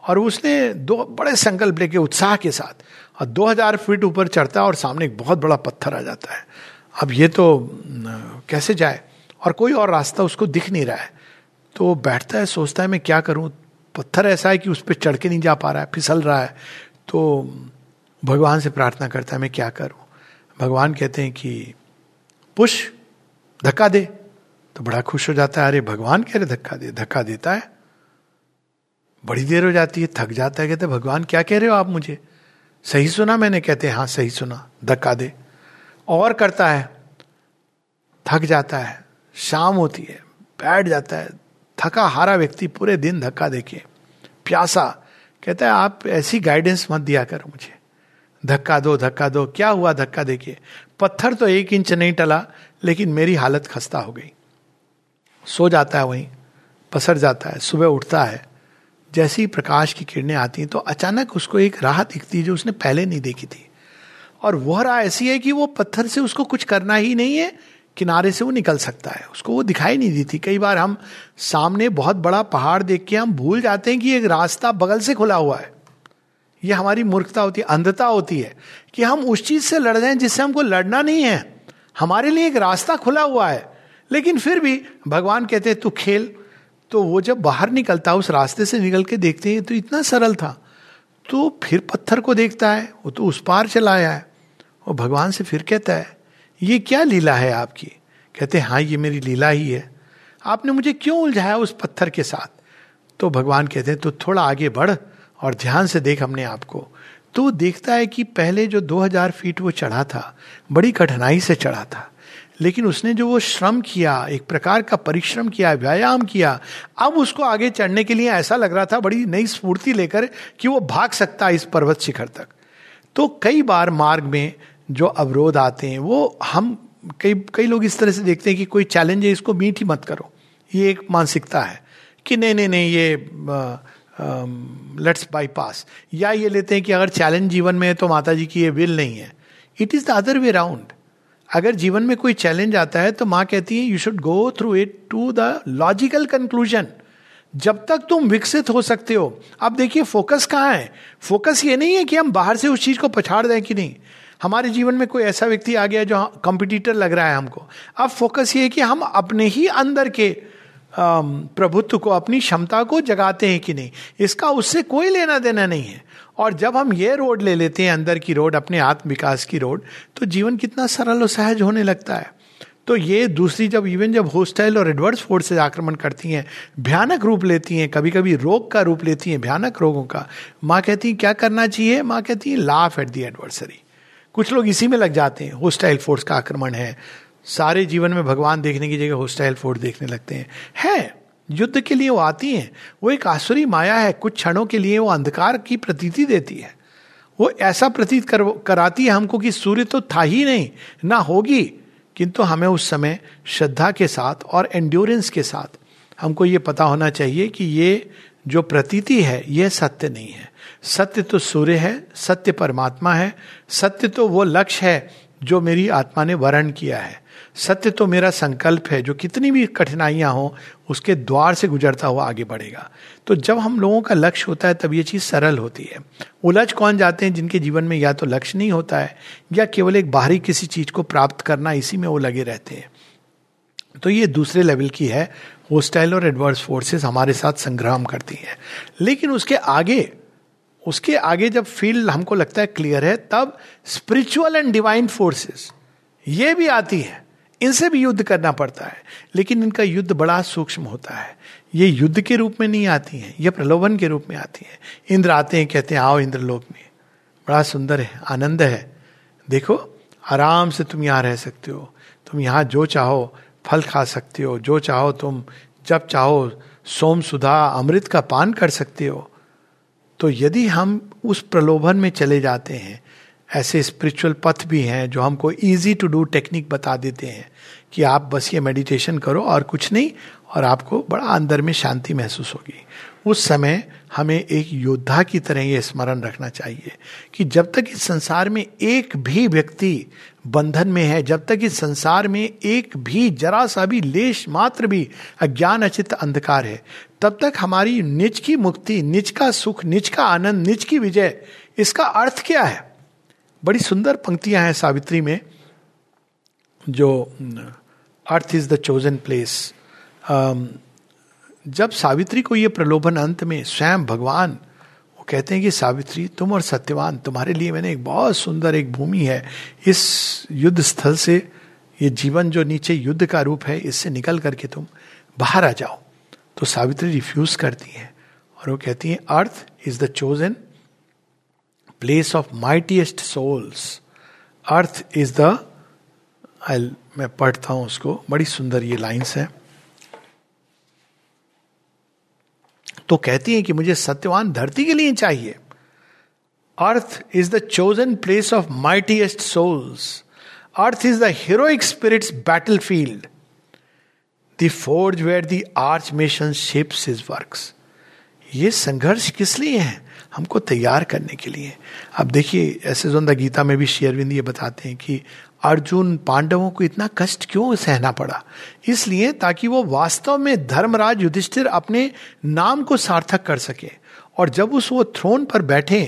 और उसने दो बड़े संकल्प लेके उत्साह के साथ, और दो हजार फीट ऊपर चढ़ता है और सामने एक बहुत बड़ा पत्थर आ जाता है। अब ये तो कैसे जाए, और कोई और रास्ता उसको दिख नहीं रहा है। तो बैठता है, सोचता है मैं क्या करूँ, पत्थर ऐसा है कि उस पर चढ़ के नहीं जा पा रहा है, फिसल रहा है। तो भगवान से प्रार्थना करता है मैं क्या करूं। भगवान कहते हैं कि पुश, धक्का दे। तो बड़ा खुश हो जाता है, अरे भगवान कह रहे धक्का दे, धक्का देता है। बड़ी देर हो जाती है, थक जाता है, कहते है भगवान क्या कह रहे हो आप मुझे, सही सुना मैंने, कहते हैं हाँ सही सुना, धक्का दे। और करता है, थक जाता है, शाम होती है, बैठ जाता है, थका हारा व्यक्ति, पूरे दिन धक्का देके प्यासा, कहता है आप ऐसी गाइडेंस मत दिया करो मुझे, धक्का दो धक्का दो, क्या हुआ धक्का देखिए, पत्थर तो एक इंच नहीं टला, लेकिन मेरी हालत खस्ता हो गई। सो जाता है, वहीं पसर जाता है। सुबह उठता है, जैसी प्रकाश की किरणें आती हैं तो अचानक उसको एक राह दिखती है जो उसने पहले नहीं देखी थी, और वह राह ऐसी है कि वो पत्थर से उसको कुछ करना ही नहीं है, किनारे से वो निकल सकता है, उसको वो दिखाई नहीं दी थी। कई बार हम सामने बहुत बड़ा पहाड़ देख के हम भूल जाते हैं कि एक रास्ता बगल से खुला हुआ है, ये हमारी मूर्खता होती है, अंधता होती है कि हम उस चीज से लड़ जाएं जिससे हमको लड़ना नहीं है। हमारे लिए एक रास्ता खुला हुआ है, लेकिन फिर भी भगवान कहते हैं तू खेल। तो वो जब बाहर निकलता है, उस रास्ते से निकल के देखते हैं तो इतना सरल था, तो फिर पत्थर को देखता है, वो तो उस पार चला आया है। और भगवान से फिर कहता है ये क्या लीला है आपकी? कहते हैं हाँ ये मेरी लीला ही है, आपने मुझे क्यों उलझाया उस पत्थर के साथ? तो भगवान कहते हैं तो थोड़ा आगे बढ़ और ध्यान से देख हमने आपको। तो देखता है कि पहले जो दो हज़ार फीट वो चढ़ा था, बड़ी कठिनाई से चढ़ा था, लेकिन उसने जो वो श्रम किया, एक प्रकार का परिश्रम किया, व्यायाम किया, अब उसको आगे चढ़ने के लिए ऐसा लग रहा था बड़ी नई स्फूर्ति लेकर कि वो भाग सकता है इस पर्वत शिखर तक। तो कई बार मार्ग में जो अवरोध आते हैं वो हम कई कई लोग इस तरह से देखते हैं कि कोई चैलेंज है इसको मीट ही मत करो, ये एक मानसिकता है कि नहीं नहीं नहीं ये लेट्स बाईपास, या ये लेते हैं कि अगर चैलेंज जीवन में है तो माता जी की ये विल नहीं है। It is the other way round. अगर जीवन में कोई चैलेंज आता है तो माँ कहती है you should go through it to the logical conclusion, जब तक तुम विकसित हो सकते हो। अब देखिए फोकस कहाँ है, फोकस ये नहीं है कि हम बाहर से उस चीज़ को पछाड़ दें कि नहीं। हमारे जीवन में कोई ऐसा व्यक्ति आ गया जो कंपिटिटर लग रहा है हमको, अब फोकस ये है कि हम अपने ही अंदर के प्रभुत्व को, अपनी क्षमता को जगाते हैं कि नहीं, इसका उससे कोई लेना देना नहीं है। और जब हम ये रोड ले लेते हैं, अंदर की रोड, अपने आत्म विकास की रोड, तो जीवन कितना सरल और सहज होने लगता है। तो ये दूसरी, जब इवन जब होस्टाइल और एडवर्स फोर्सेज आक्रमण करती हैं, भयानक रूप लेती हैं, कभी कभी रोग का रूप लेती हैं, भयानक रोगों का, माँ कहती है क्या करना चाहिए? माँ कहती है लाफ एट दी एडवर्सरी। कुछ लोग इसी में लग जाते हैं, होस्टाइल फोर्स का आक्रमण है, सारे जीवन में भगवान देखने की जगह होस्टाइल फोर्स देखने लगते हैं। है, युद्ध के लिए वो आती हैं, वो एक आसुरी माया है, कुछ क्षणों के लिए वो अंधकार की प्रतीति देती है, वो ऐसा प्रतीत कर, कराती है हमको कि सूर्य तो था ही नहीं, ना होगी, किंतु हमें उस समय श्रद्धा के साथ और एंड्योरेंस के साथ हमको ये पता होना चाहिए कि ये जो प्रतीति है यह सत्य नहीं है। सत्य तो सूर्य है, सत्य परमात्मा है, सत्य तो वो लक्ष्य है जो मेरी आत्मा ने वर्ण किया है, सत्य तो मेरा संकल्प है जो कितनी भी कठिनाइयाँ हों उसके द्वार से गुजरता हुआ आगे बढ़ेगा। तो जब हम लोगों का लक्ष्य होता है तब ये चीज़ सरल होती है। उलझ कौन जाते हैं? जिनके जीवन में या तो लक्ष्य नहीं होता है या केवल एक बाहरी किसी चीज़ को प्राप्त करना, इसी में वो लगे रहते हैं। तो ये दूसरे लेवल की है, होस्टाइल और एडवर्स फोर्सेस हमारे साथ संग्राम करती हैं। लेकिन उसके आगे उसके आगे जब फील्ड हमको लगता है क्लियर है, तब स्पिरिचुअल एंड डिवाइन फोर्सेस ये भी आती है, इनसे भी युद्ध करना पड़ता है, लेकिन इनका युद्ध बड़ा सूक्ष्म होता है। ये युद्ध के रूप में नहीं आती हैं, ये प्रलोभन के रूप में आती हैं। इंद्र आते हैं, कहते हैं आओ इंद्रलोक में, बड़ा सुंदर है, आनंद है, देखो आराम से तुम यहाँ रह सकते हो, तुम यहाँ जो चाहो फल खा सकते हो, जो चाहो तुम जब चाहो सोम सुधा अमृत का पान कर सकते हो। तो यदि हम उस प्रलोभन में चले जाते हैं, ऐसे स्पिरिचुअल पथ भी हैं जो हमको इजी टू डू टेक्निक बता देते हैं कि आप बस ये मेडिटेशन करो और कुछ नहीं, और आपको बड़ा अंदर में शांति महसूस होगी। उस समय हमें एक योद्धा की तरह ये स्मरण रखना चाहिए कि जब तक इस संसार में एक भी व्यक्ति बंधन में है, जब तक इस संसार में एक भी जरा सा भी लेश मात्र भी अज्ञान अचित अंधकार है, तब तक हमारी निज की मुक्ति, निज का सुख, निज का आनंद, निज की विजय, इसका अर्थ क्या है? बड़ी सुंदर पंक्तियां हैं सावित्री में, जो earth is the chosen place. जब सावित्री को ये प्रलोभन, अंत में स्वयं भगवान वो कहते हैं कि सावित्री तुम और सत्यवान, तुम्हारे लिए मैंने एक बहुत सुंदर एक भूमि है, इस युद्ध स्थल से, ये जीवन जो नीचे युद्ध का रूप है, इससे निकल करके तुम बाहर आ जाओ। तो सावित्री रिफ्यूज करती हैं और वो कहती हैं earth is the chosen place of mightiest souls, earth is the, मैं पढ़ता हूँ उसको, बड़ी सुंदर ये लाइन्स हैं। तो कहती है कि मुझे सत्यवान धरती के लिए चाहिए। Earth is the chosen place of mightiest souls, earth is the heroic spirits battlefield, the forge where the archmason shapes his works. ये संघर्ष किस लिए है? हमको तैयार करने के लिए। अब देखिए ऐसे जोंदा गीता में भी श्री अरविंद ये बताते हैं कि अर्जुन पांडवों को इतना कष्ट क्यों सहना पड़ा, इसलिए ताकि वो वास्तव में धर्मराज युधिष्ठिर अपने नाम को सार्थक कर सके। और जब उस वो थ्रोन पर बैठे,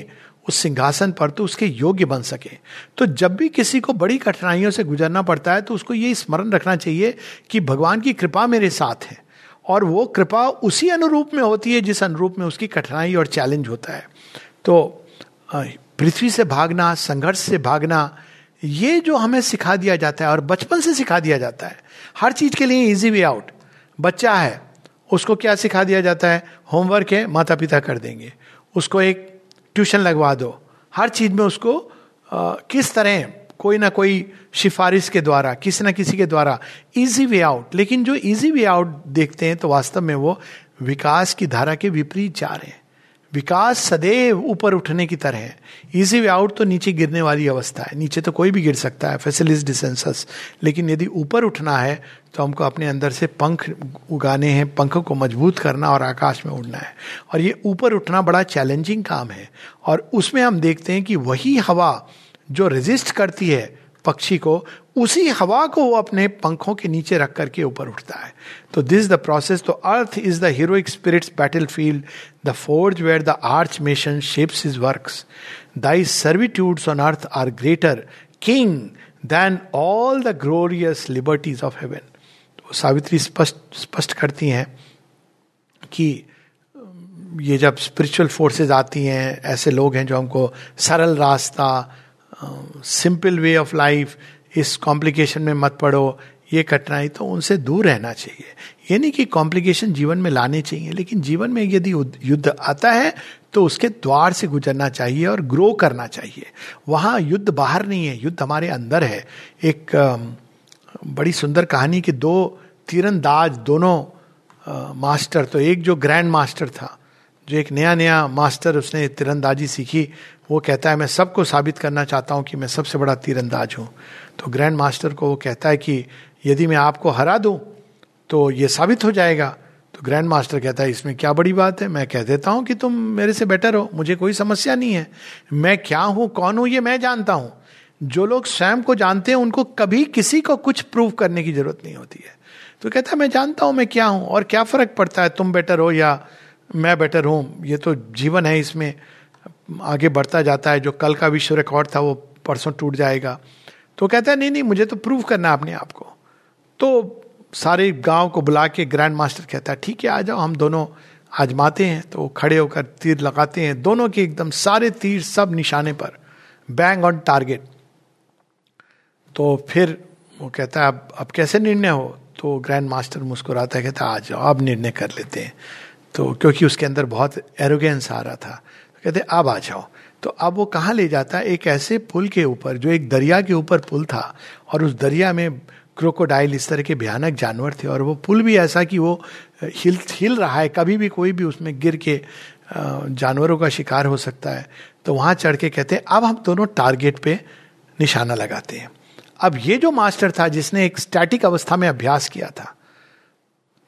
उस सिंहासन पर, तो उसके योग्य बन सके। तो जब भी किसी को बड़ी कठिनाइयों से गुजरना पड़ता है तो उसको ये स्मरण रखना चाहिए कि भगवान की कृपा मेरे साथ है, और वो कृपा उसी अनुरूप में होती है जिस अनुरूप में उसकी कठिनाई और चैलेंज होता है। तो पृथ्वी से भागना, संघर्ष से भागना, ये जो हमें सिखा दिया जाता है और बचपन से सिखा दिया जाता है, हर चीज़ के लिए इजी वे आउट। बच्चा है, उसको क्या सिखा दिया जाता है, होमवर्क है माता पिता कर देंगे, उसको एक ट्यूशन लगवा दो, हर चीज़ में उसको आ, किस तरह कोई ना कोई सिफारिश के द्वारा, किसी ना किसी के द्वारा इजी वे आउट। लेकिन जो इजी वे आउट देखते हैं तो वास्तव में वो विकास की धारा के विपरीत जा रहे हैं। विकास सदैव ऊपर उठने की तरह है, इजी वे आउट तो नीचे गिरने वाली अवस्था है। नीचे तो कोई भी गिर सकता है, फैसिलिस डिसेंसस, लेकिन यदि ऊपर उठना है तो हमको अपने अंदर से पंख उगाने हैं, पंख को मजबूत करना और आकाश में उड़ना है। और ये ऊपर उठना बड़ा चैलेंजिंग काम है, और उसमें हम देखते हैं कि वही हवा जो रेजिस्ट करती है पक्षी को, उसी हवा को वो अपने पंखों के नीचे रख करके ऊपर उठता है। तो दिस द प्रोसेस। तो earth is the heroic spirits battlefield, the forge where the archmason shapes his works, thy servitudes on earth are greater king than all the glorious liberties of heaven. तो सावित्री स्पष्ट स्पष्ट करती हैं कि ये जब spiritual forces आती हैं, ऐसे लोग हैं जो हमको सरल रास्ता, सिंपल वे ऑफ लाइफ, इस कॉम्प्लिकेशन में मत पड़ो, ये कठिनाई, तो उनसे दूर रहना चाहिए। ये नहीं कि कॉम्प्लिकेशन जीवन में लाने चाहिए, लेकिन जीवन में यदि युद्ध आता है तो उसके द्वार से गुजरना चाहिए और ग्रो करना चाहिए। वहाँ युद्ध बाहर नहीं है, युद्ध हमारे अंदर है। एक बड़ी सुंदर कहानी कि दो तीरंदाज, दोनों मास्टर, तो एक जो ग्रैंड मास्टर था, जो एक नया नया मास्टर उसने तीरंदाजी सीखी, वो कहता है मैं सबको साबित करना चाहता हूँ कि मैं सबसे बड़ा तीरंदाज हूँ। तो ग्रैंड मास्टर को वो कहता है कि यदि मैं आपको हरा दूँ तो ये साबित हो जाएगा। तो ग्रैंड मास्टर कहता है इसमें क्या बड़ी बात है, मैं कह देता हूँ कि तुम मेरे से बेटर हो, मुझे कोई समस्या नहीं है। मैं क्या हूँ, कौन हूँ, ये मैं जानता हूँ। जो लोग स्वयं को जानते हैं उनको कभी किसी को कुछ प्रूव करने की जरूरत नहीं होती है। तो कहता है मैं जानता हूँ मैं क्या हूँ, और क्या फ़र्क पड़ता है तुम बेटर हो या मैं बेटर हूँ। ये तो जीवन है, इसमें आगे बढ़ता जाता है। जो कल का विश्व रिकॉर्ड था वो परसों टूट जाएगा। तो कहता है नहीं नहीं, मुझे तो प्रूव करना है अपने आप को। तो सारे गांव को बुला के ग्रैंड मास्टर कहता है ठीक है आ जाओ, हम दोनों आजमाते हैं। तो खड़े होकर तीर लगाते हैं, दोनों के एकदम सारे तीर सब निशाने पर, बैंग ऑन टारगेट। तो फिर वो कहता है अब अब कैसे निर्णय हो। तो ग्रैंड मास्टर मुस्कुराता है, कहता है आ जाओ अब निर्णय कर लेते हैं। तो क्योंकि उसके अंदर बहुत एरोगेंस आ रहा था, कहते अब आ जाओ। तो अब वो कहाँ ले जाता है, एक ऐसे पुल के ऊपर जो एक दरिया के ऊपर पुल था, और उस दरिया में क्रोकोडाइल, इस तरह के भयानक जानवर थे, और वो पुल भी ऐसा कि वो हिल हिल रहा है, कभी भी कोई भी उसमें गिर के जानवरों का शिकार हो सकता है। तो वहाँ चढ़ के कहते हैं अब हम दोनों टारगेट पे निशाना लगाते हैं। अब ये जो मास्टर था जिसने एक स्टैटिक अवस्था में अभ्यास किया था,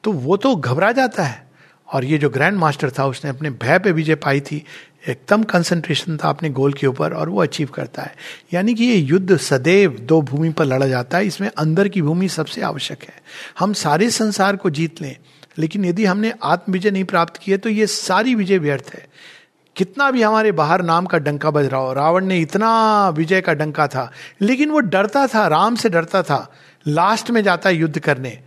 तो वो तो घबरा जाता है, और ये जो ग्रैंड मास्टर था उसने अपने भय पे विजय पाई थी, एकदम कंसंट्रेशन था अपने गोल के ऊपर, और वो अचीव करता है। यानी कि ये युद्ध सदैव दो भूमि पर लड़ा जाता है, इसमें अंदर की भूमि सबसे आवश्यक है। हम सारे संसार को जीत लें, लेकिन यदि हमने आत्म विजय नहीं प्राप्त किए तो ये सारी विजय व्यर्थ है। कितना भी हमारे बाहर नाम का डंका बज रहा हो, रावण ने इतना विजय का डंका था, लेकिन वो डरता था, राम से डरता था, लास्ट में जाता है युद्ध करने।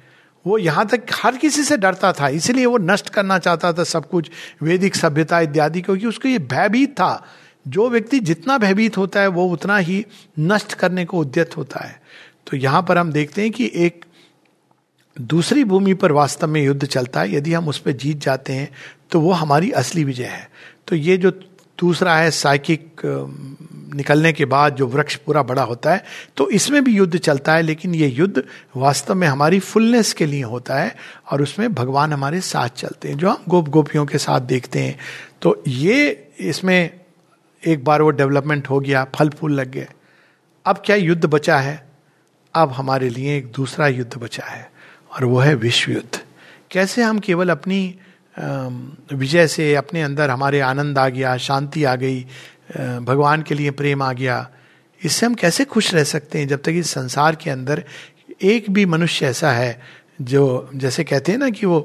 वो यहाँ तक हर किसी से डरता था, इसीलिए वो नष्ट करना चाहता था सब कुछ, वैदिक सभ्यता इत्यादि, क्योंकि उसको ये भयभीत था। जो व्यक्ति जितना भयभीत होता है वो उतना ही नष्ट करने को उद्यत होता है। तो यहाँ पर हम देखते हैं कि एक दूसरी भूमि पर वास्तव में युद्ध चलता है, यदि हम उस पर जीत जाते हैं तो वो हमारी असली विजय है। तो ये जो दूसरा है साइकिक निकलने के बाद जो वृक्ष पूरा बड़ा होता है, तो इसमें भी युद्ध चलता है, लेकिन ये युद्ध वास्तव में हमारी फुलनेस के लिए होता है, और उसमें भगवान हमारे साथ चलते हैं, जो हम गोप गोपियों के साथ देखते हैं। तो ये इसमें एक बार वो डेवलपमेंट हो गया, फल फूल लग गए। अब क्या युद्ध बचा है, अब हमारे लिए एक दूसरा युद्ध बचा है, और वो है विश्व युद्ध। कैसे हम केवल अपनी विजय से, अपने अंदर हमारे आनंद आ गया, शांति आ गई, भगवान के लिए प्रेम आ गया, इससे हम कैसे खुश रह सकते हैं, जब तक इस संसार के अंदर एक भी मनुष्य ऐसा है जो, जैसे कहते हैं ना कि वो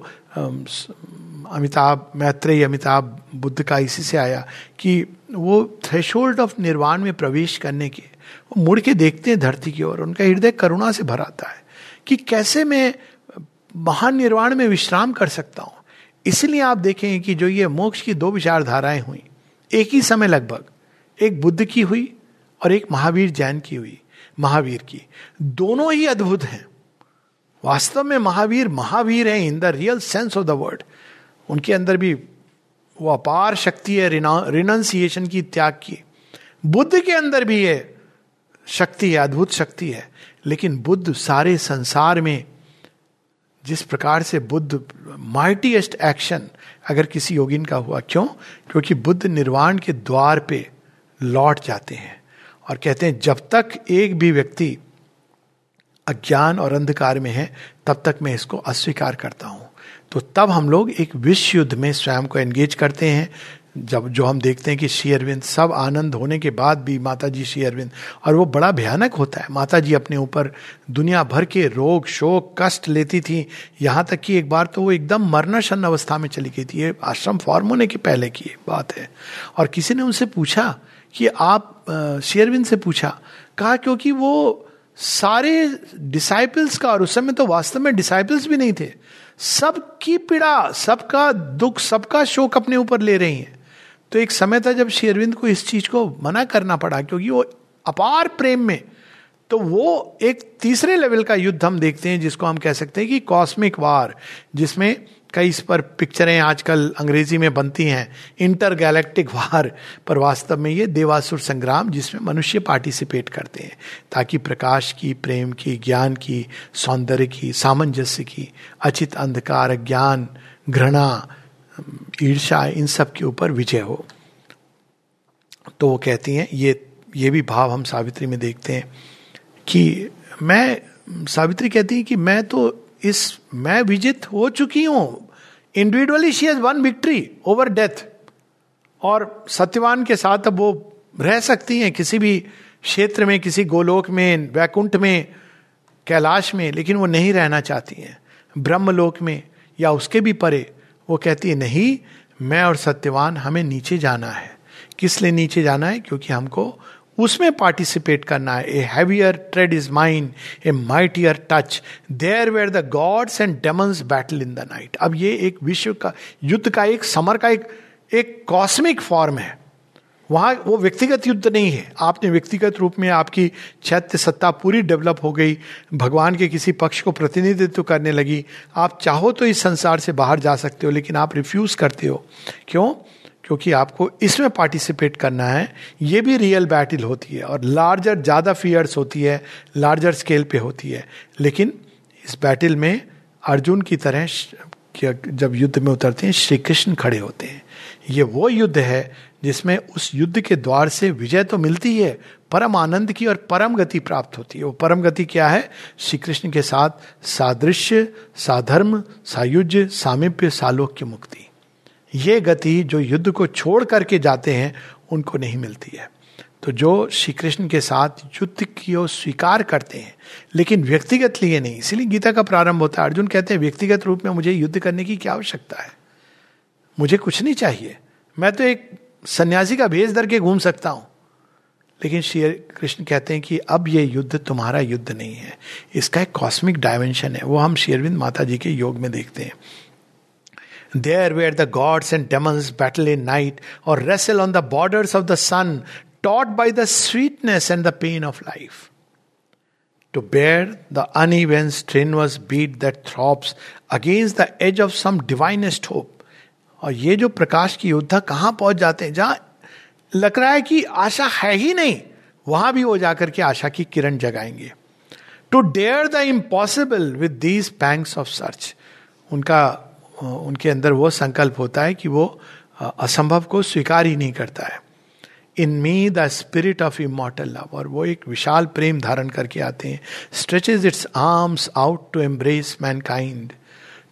अमिताभ मैत्रेय अमिताभ बुद्ध का इसी से आया कि वो थ्रेशोल्ड ऑफ निर्वाण में प्रवेश करने के वो मुड़ के देखते हैं धरती की ओर, उनका हृदय करुणा से भर आता है कि कैसे मैं महान निर्वाण में विश्राम कर सकता हूँ। इसलिए आप देखेंगे कि जो ये मोक्ष की दो विचारधाराएं हुई एक ही समय लगभग, एक बुद्ध की हुई और एक महावीर जैन की हुई, महावीर की, दोनों ही अद्भुत हैं। वास्तव में महावीर महावीर हैं in the real sense of the word. उनके अंदर भी वो अपार शक्ति है रिनाउंसिएशन की, त्याग की। बुद्ध के अंदर भी ये शक्ति है, अद्भुत शक्ति है, लेकिन बुद्ध सारे संसार में जिस प्रकार से बुद्ध माइटीएस्ट एक्शन अगर किसी योगिन का हुआ, क्यों? क्योंकि बुद्ध निर्वाण के द्वार पे लौट जाते हैं और कहते हैं जब तक एक भी व्यक्ति अज्ञान और अंधकार में है तब तक मैं इसको अस्वीकार करता हूं। तो तब हम लोग एक विश्व युद्ध में स्वयं को एंगेज करते हैं, जब जो हम देखते हैं कि श्री अरविंद सब आनंद होने के बाद भी माता जी श्री अरविंद, और वो बड़ा भयानक होता है। माता जी अपने ऊपर दुनिया भर के रोग शोक कष्ट लेती थी, यहाँ तक कि एक बार तो वो एकदम मरणशय्य अवस्था में चली गई थी। ये आश्रम फॉर्म होने के पहले की बात है। और किसी ने उनसे पूछा कि आप, श्री अरविंद से पूछा, कहा क्योंकि वो सारे डिसाइपल्स का, और उस समय तो वास्तव में डिसाइपल्स भी नहीं थे, सबकी पीड़ा सबका दुख सबका शोक अपने ऊपर ले रही हैं। तो एक समय था जब श्री अरविंद को इस चीज को मना करना पड़ा क्योंकि वो अपार प्रेम में। तो वो एक तीसरे लेवल का युद्ध हम देखते हैं जिसको हम कह सकते हैं कि कॉस्मिक वार, जिसमें कई इस पर पिक्चरें आजकल अंग्रेजी में बनती हैं इंटर गैलेक्टिक वार, पर वास्तव में ये देवासुर संग्राम जिसमें मनुष्य पार्टिसिपेट करते हैं ताकि प्रकाश की, प्रेम की, ज्ञान की, सौंदर्य की, सामंजस्य की, अचित अंधकार, अज्ञान, घृणा, ईर्ष्या, इन सब के ऊपर विजय हो। तो वो कहती हैं, ये ये भी भाव हम सावित्री में देखते हैं कि मैं, सावित्री कहती है कि मैं तो इस, मैं विजित हो चुकी हूँ। Individually she has won victory over death, और सत्यवान के साथ अब वो रह सकती हैं किसी भी क्षेत्र में, किसी गोलोक में, वैकुंठ में, कैलाश में, लेकिन वो नहीं रहना चाहती हैं ब्रह्मलोक में या उसके भी परे। वो कहती है नहीं, मैं और सत्यवान, हमें नीचे जाना है। किस लिए नीचे जाना है? क्योंकि हमको उसमें पार्टिसिपेट करना है। A heavier tread is mine, a mightier touch, there where the gods and demons battle in the night. अब ये एक विश्व का युद्ध का, एक समर का, एक एक कॉस्मिक फॉर्म है। वहाँ वो व्यक्तिगत युद्ध नहीं है। आपने व्यक्तिगत रूप में आपकी चैत्य सत्ता पूरी डेवलप हो गई, भगवान के किसी पक्ष को प्रतिनिधित्व करने लगी। आप चाहो तो इस संसार से बाहर जा सकते हो, लेकिन आप रिफ्यूज़ करते हो। क्यों? क्योंकि आपको इसमें पार्टिसिपेट करना है। ये भी रियल बैटल होती है और लार्जर, ज़्यादा फियर्स होती है, लार्जर स्केल पे होती है। लेकिन इस बैटल में अर्जुन की तरह जब युद्ध में उतरते हैं, श्री कृष्ण खड़े होते हैं। ये वो युद्ध है जिसमें उस युद्ध के द्वार से विजय तो मिलती है, परम आनंद की और परम गति प्राप्त होती है। वो परम गति क्या है? श्री कृष्ण के साथ सादृश्य, साधर्म, सायुज्य, सामीप्य, सालोक की मुक्ति। ये गति जो युद्ध को छोड़ करके जाते हैं उनको नहीं मिलती है। तो जो श्री कृष्ण के साथ युद्ध की ओर स्वीकार करते हैं, लेकिन व्यक्तिगत लिए नहीं। इसीलिए गीता का प्रारंभ होता है, अर्जुन कहते हैं व्यक्तिगत रूप में मुझे युद्ध करने की क्या आवश्यकता है, मुझे कुछ नहीं चाहिए, मैं तो एक सन्यासी का भेष धर के घूम सकता हूँ। लेकिन श्री कृष्ण कहते हैं कि अब ये युद्ध तुम्हारा युद्ध नहीं है, इसका एक कॉस्मिक डायमेंशन है। वो हम श्री अरविंद माता जी के योग में देखते हैं। There where the gods and demons battle in night or wrestle on the borders of the sun, taught by the sweetness and the pain of life. To bear the uneven strenuous beat that throbs against the edge of some divinest hope. और ये जो प्रकाश की योद्धा कहाँ पहुँच जाते हैं, जहाँ लग रहा है कि आशा है ही नहीं, वहाँ भी वो जाकर के आशा की किरण जगाएंगे। To dare the impossible with these pangs of search. उनका उनके अंदर वो संकल्प होता है कि वो असंभव को स्वीकार ही नहीं करता है। In me the spirit of immortal love, और वो एक विशाल प्रेम धारण करके आते हैं। Stretches its arms out to embrace mankind,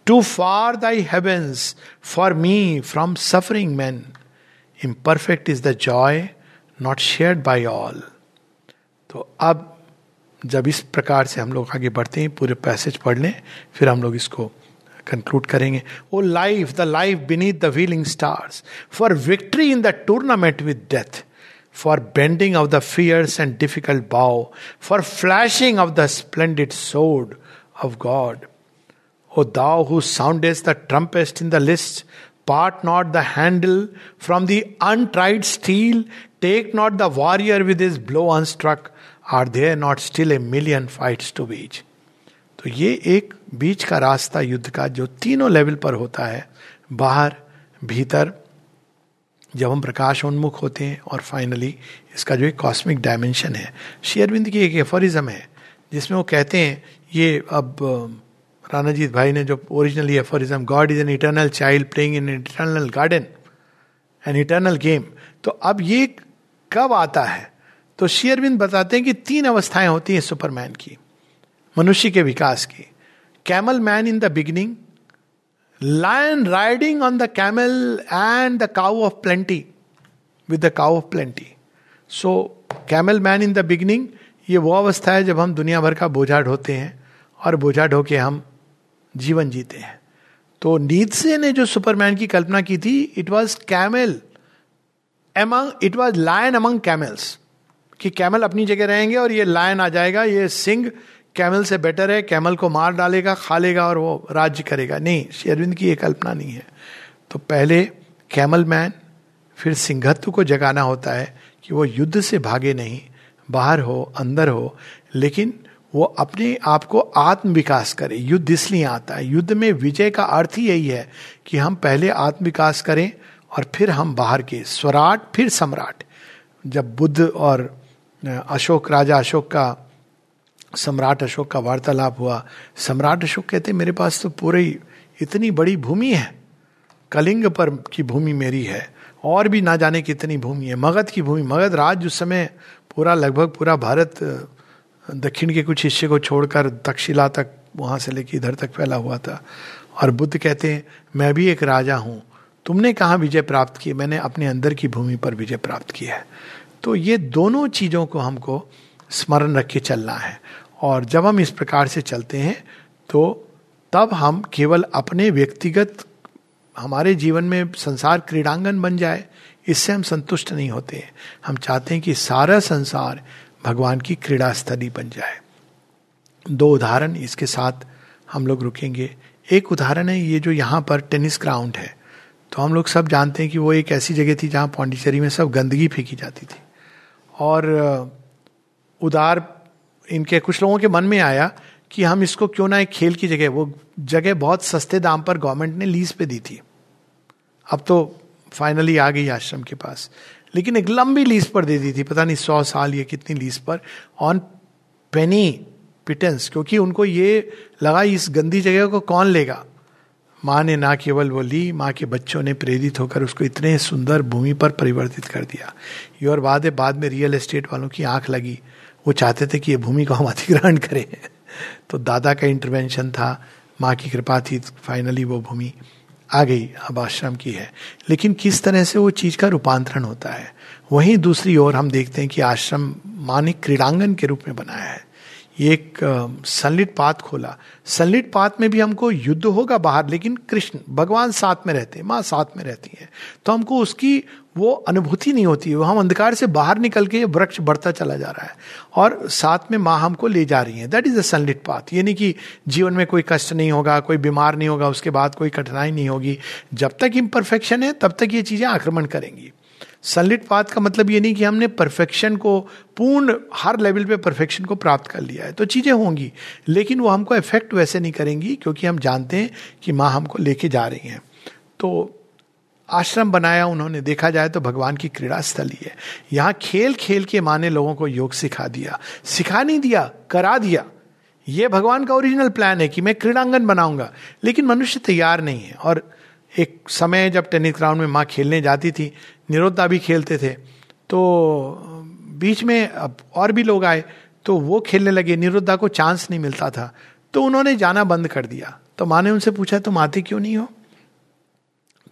too far thy heavens for me from suffering man, imperfect is the joy not shared by all. तो अब जब इस प्रकार से हम लोग आगे बढ़ते हैं, पूरे पैसेज पढ़ लें, फिर हम लोग इसको कंक्लूड करेंगे. O life, the life beneath the wheeling stars, for victory in the tournament with death, for bending of the fierce and difficult bow, for flashing of the splendid sword of God. O thou who soundest the trumpet in the lists, part not the handle from the untried steel, take not the warrior with his blow unstruck, are there not still a million fights to wage? तो ये एक बीच का रास्ता युद्ध का जो तीनों level पर होता है, बाहर, भीतर, जब हम प्रकाश उन्मुख होते हैं, और फाइनली इसका जो एक कॉस्मिक डायमेंशन है. श्री अरविंद की एक एफोरिज्म है जिसमें वो कहते हैं, ये अब राणाजीत भाई ने जो originally aphorism, God is an eternal child playing in eternal garden, an eternal game. तो अब ये कब आता है? तो श्री अरविंद बताते हैं कि तीन अवस्थाएं होती हैं सुपरमैन की, मनुष्य के विकास की. Camel man in the beginning, lion riding on the camel and the cow of plenty with the cow of plenty. So camel man in the beginning, ये वो अवस्था है जब हम दुनिया भर का बोझा ढोते हैं और बोझा ढो के हम जीवन जीते हैं. तो नीत्शे ने जो सुपरमैन की कल्पना की थी, it was camel among, it was lion among camels, कि कैमल अपनी जगह रहेंगे और ये लायन आ जाएगा, ये सिंह कैमल से बेटर है, कैमल को मार डालेगा, खा लेगा और वो राज्य करेगा. नहीं, श्री अरविंद की ये कल्पना नहीं है. तो पहले कैमल मैन, फिर सिंहत्व को जगाना होता है कि वो युद्ध से भागे नहीं, बाहर हो, अंदर हो, लेकिन वो अपने आप को आत्म विकास करे. युद्ध इसलिए आता है, युद्ध में विजय का अर्थ ही यही है कि हम पहले आत्म विकास करें और फिर हम बाहर के स्वराट, फिर सम्राट. जब बुद्ध और अशोक, राजा अशोक का, सम्राट अशोक का वार्तालाप हुआ, सम्राट अशोक कहते मेरे पास तो पूरी इतनी बड़ी भूमि है, कलिंग पर की भूमि मेरी है, और भी ना जाने कितनी भूमि है, मगध की भूमि, मगध राज उस समय पूरा, लगभग पूरा भारत, दक्षिण के कुछ हिस्से को छोड़कर तक्षशिला तक, वहाँ से लेकर इधर तक फैला हुआ था. और बुद्ध कहते हैं मैं भी एक राजा हूँ, तुमने कहाँ विजय प्राप्त की? मैंने अपने अंदर की भूमि पर विजय प्राप्त की है. तो ये दोनों चीज़ों को हमको स्मरण रख के चलना है. और जब हम इस प्रकार से चलते हैं तो तब हम केवल अपने व्यक्तिगत, हमारे जीवन में संसार क्रीड़ांगन बन जाए, इससे हम संतुष्ट नहीं होते हैं. हम चाहते हैं कि सारा संसार भगवान की क्रीड़ा स्थली बन जाए. दो उदाहरण इसके साथ हम लोग रुकेंगे. एक उदाहरण है ये जो यहाँ पर टेनिस ग्राउंड है, तो हम लोग सब जानते हैं कि वो एक ऐसी जगह थी जहाँ पौंडीचेरी में सब गंदगी फेंकी जाती थी. और उदार इनके कुछ लोगों के मन में आया कि हम इसको क्यों ना एक खेल की जगह, वो जगह बहुत सस्ते दाम पर गवर्नमेंट ने लीज पे दी थी, अब तो फाइनली आ गई आश्रम के पास, लेकिन एक लंबी लीज पर दे दी थी, पता नहीं सौ साल या कितनी लीज पर, ऑन पेनी पिटेंस, क्योंकि उनको ये लगा इस गंदी जगह को कौन लेगा. माँ ने ना केवल वो ली, माँ के बच्चों ने प्रेरित होकर उसको इतने सुंदर भूमि पर परिवर्तित कर दिया. ये और बात है, बाद में रियल एस्टेट वालों की आंख लगी, वो चाहते थे कि ये भूमि को हम अधिग्रहण करें. तो दादा का इंटरवेंशन था, माँ की कृपा थी, फाइनली वो भूमि आ गई, अब आश्रम की है. लेकिन किस तरह से वो चीज़ का रूपांतरण होता है. वहीं दूसरी ओर हम देखते हैं कि आश्रम माँ ने क्रीड़ांगन के रूप में बनाया है, ये एक सनलिट पाथ खोला. सनलिट पाथ में भी हमको युद्ध होगा बाहर, लेकिन कृष्ण भगवान साथ में रहते हैं, माँ साथ में रहती हैं, तो हमको उसकी वो अनुभूति नहीं होती. वो हम अंधकार से बाहर निकल के वृक्ष बढ़ता चला जा रहा है और साथ में माँ हमको ले जा रही है. That is the sunlit path. ये नहीं कि जीवन में कोई कष्ट नहीं होगा, कोई बीमार नहीं होगा, उसके बाद कोई कठिनाई नहीं होगी. जब तक इम्परफेक्शन है तब तक ये चीज़ें आक्रमण करेंगी. सनलिट पाथ का मतलब ये नहीं कि हमने परफेक्शन को, पूर्ण हर लेवल पे परफेक्शन को प्राप्त कर लिया है, तो चीज़ें होंगी लेकिन वो हमको इफेक्ट वैसे नहीं करेंगी, क्योंकि हम जानते हैं कि माँ हमको लेके जा रही हैं. तो आश्रम बनाया उन्होंने, देखा जाए तो भगवान की क्रीड़ा स्थली है. यहाँ खेल खेल के माँ ने लोगों को योग सिखा दिया, सिखा नहीं दिया, करा दिया. ये भगवान का ओरिजिनल प्लान है कि मैं क्रीड़ांगन बनाऊंगा, लेकिन मनुष्य तैयार नहीं है. और एक समय जब टेनिस ग्राउंड में माँ खेलने जाती थी, निरोधा भी खेलते थे, तो बीच में अब और भी लोग आए तो वो खेलने लगे, निरोधा को चांस नहीं मिलता था, तो उन्होंने जाना बंद कर दिया. तो माँ ने उनसे पूछा तुम आते क्यों नहीं हो?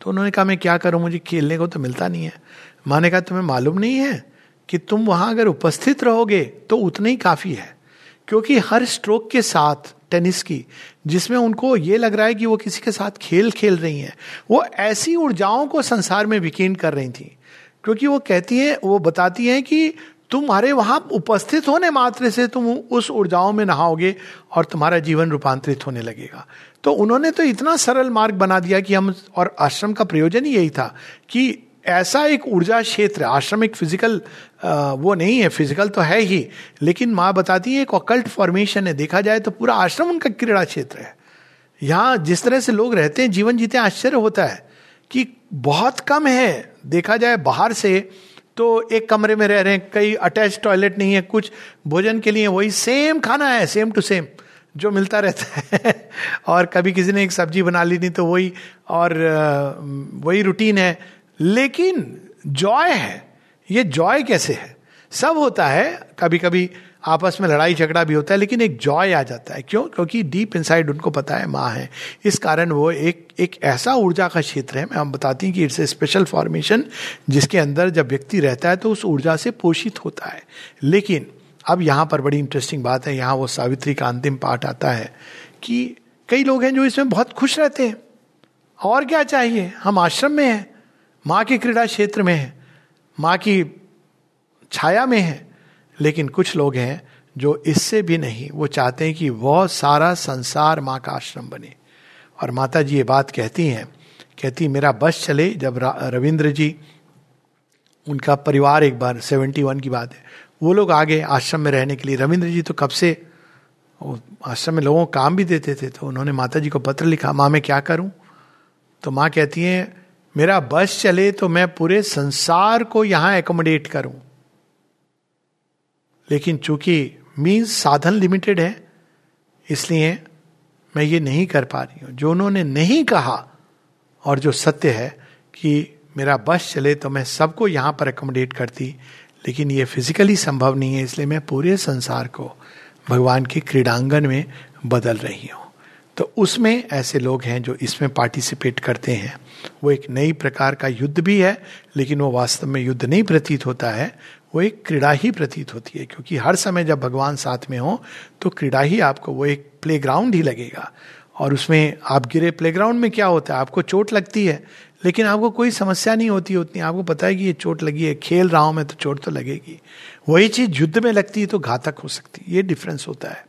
तो उन्होंने कहा मैं क्या करूं, मुझे खेलने को तो मिलता नहीं है. माँ ने कहा तुम्हें मालूम नहीं है कि तुम वहाँ अगर उपस्थित रहोगे तो उतना ही काफ़ी है, क्योंकि हर स्ट्रोक के साथ टेनिस की, जिसमें उनको ये लग रहा है कि वो किसी के साथ खेल खेल रही हैं. वो ऐसी ऊर्जाओं को संसार में विकीर्ण कर रही थी, क्योंकि वो कहती है, वो बताती है कि तुम्हारे वहां उपस्थित होने मात्र से तुम उस ऊर्जाओं में नहाओगे और तुम्हारा जीवन रूपांतरित होने लगेगा. तो उन्होंने तो इतना सरल मार्ग बना दिया कि हम, और आश्रम का प्रयोजन ही यही था कि ऐसा एक ऊर्जा क्षेत्र, आश्रम एक फिजिकल आ, वो नहीं है, फिजिकल तो है ही, लेकिन माँ बताती है एक ऑकल्ट फॉर्मेशन है. देखा जाए तो पूरा आश्रम उनका क्रीड़ा क्षेत्र है. यहाँ जिस तरह से लोग रहते हैं, जीवन जीते आश्चर्य होता है कि बहुत कम है. देखा जाए बाहर से तो एक कमरे में रह रहे हैं, कई अटैच टॉयलेट नहीं है, कुछ भोजन के लिए वही सेम खाना है, सेम टू सेम जो मिलता रहता है और कभी किसी ने एक सब्जी बना ली नहीं तो वही, और वही रूटीन है. लेकिन जॉय है, ये जॉय कैसे है? सब होता है, कभी कभी आपस में लड़ाई झगड़ा भी होता है, लेकिन एक जॉय आ जाता है. क्यों? क्योंकि डीप इनसाइड उनको पता है माँ है. इस कारण वो एक एक ऐसा ऊर्जा का क्षेत्र है, मैं हम बताती हैं कि इट्स ए स्पेशल फॉर्मेशन, जिसके अंदर जब व्यक्ति रहता है तो उस ऊर्जा से पोषित होता है. लेकिन अब यहाँ पर बड़ी इंटरेस्टिंग बात है, यहाँ वो सावित्री का अंतिम पाठ आता है कि कई लोग हैं जो इसमें बहुत खुश रहते हैं, और क्या चाहिए, हम आश्रम में हैं, माँ के क्रीड़ा क्षेत्र में हैं, माँ की छाया में हैं. लेकिन कुछ लोग हैं जो इससे भी नहीं, वो चाहते हैं कि वह सारा संसार माँ का आश्रम बने. और माता जी ये बात कहती हैं, कहती मेरा बस चले, जब रविंद्र जी उनका परिवार, एक बार सेवेंटी वन की बात है, वो लोग आगे आश्रम में रहने के लिए. रविंद्र जी तो कब से आश्रम में लोगों को काम भी देते थे, तो उन्होंने माता जी को पत्र लिखा, माँ मैं क्या करूँ? तो माँ कहती हैं मेरा बस चले तो मैं पूरे संसार को यहाँ एकोमोडेट करूँ, लेकिन चूंकि मीन्स साधन लिमिटेड है, इसलिए मैं ये नहीं कर पा रही हूँ. जो उन्होंने नहीं कहा और जो सत्य है कि मेरा बस चले तो मैं सबको यहाँ पर एकोमोडेट करती, लेकिन ये फिजिकली संभव नहीं है, इसलिए मैं पूरे संसार को भगवान के क्रीड़ांगन में बदल रही हूँ. तो उसमें ऐसे लोग हैं जो इसमें पार्टिसिपेट करते हैं. वो एक नई प्रकार का युद्ध भी है, लेकिन वो वास्तव में युद्ध नहीं प्रतीत होता है, वो एक क्रीड़ा ही प्रतीत होती है. क्योंकि हर समय जब भगवान साथ में हो तो क्रीड़ा ही आपको, वो एक प्लेग्राउंड ही लगेगा. और उसमें आप गिरे, प्लेग्राउंड में क्या होता है, आपको चोट लगती है, लेकिन आपको कोई समस्या नहीं होती उतनी. आपको पता है कि ये चोट लगी है, खेल रहा हूँ मैं तो चोट तो लगेगी. वही चीज़ युद्ध में लगती है तो घातक हो सकती है. ये डिफरेंस होता है.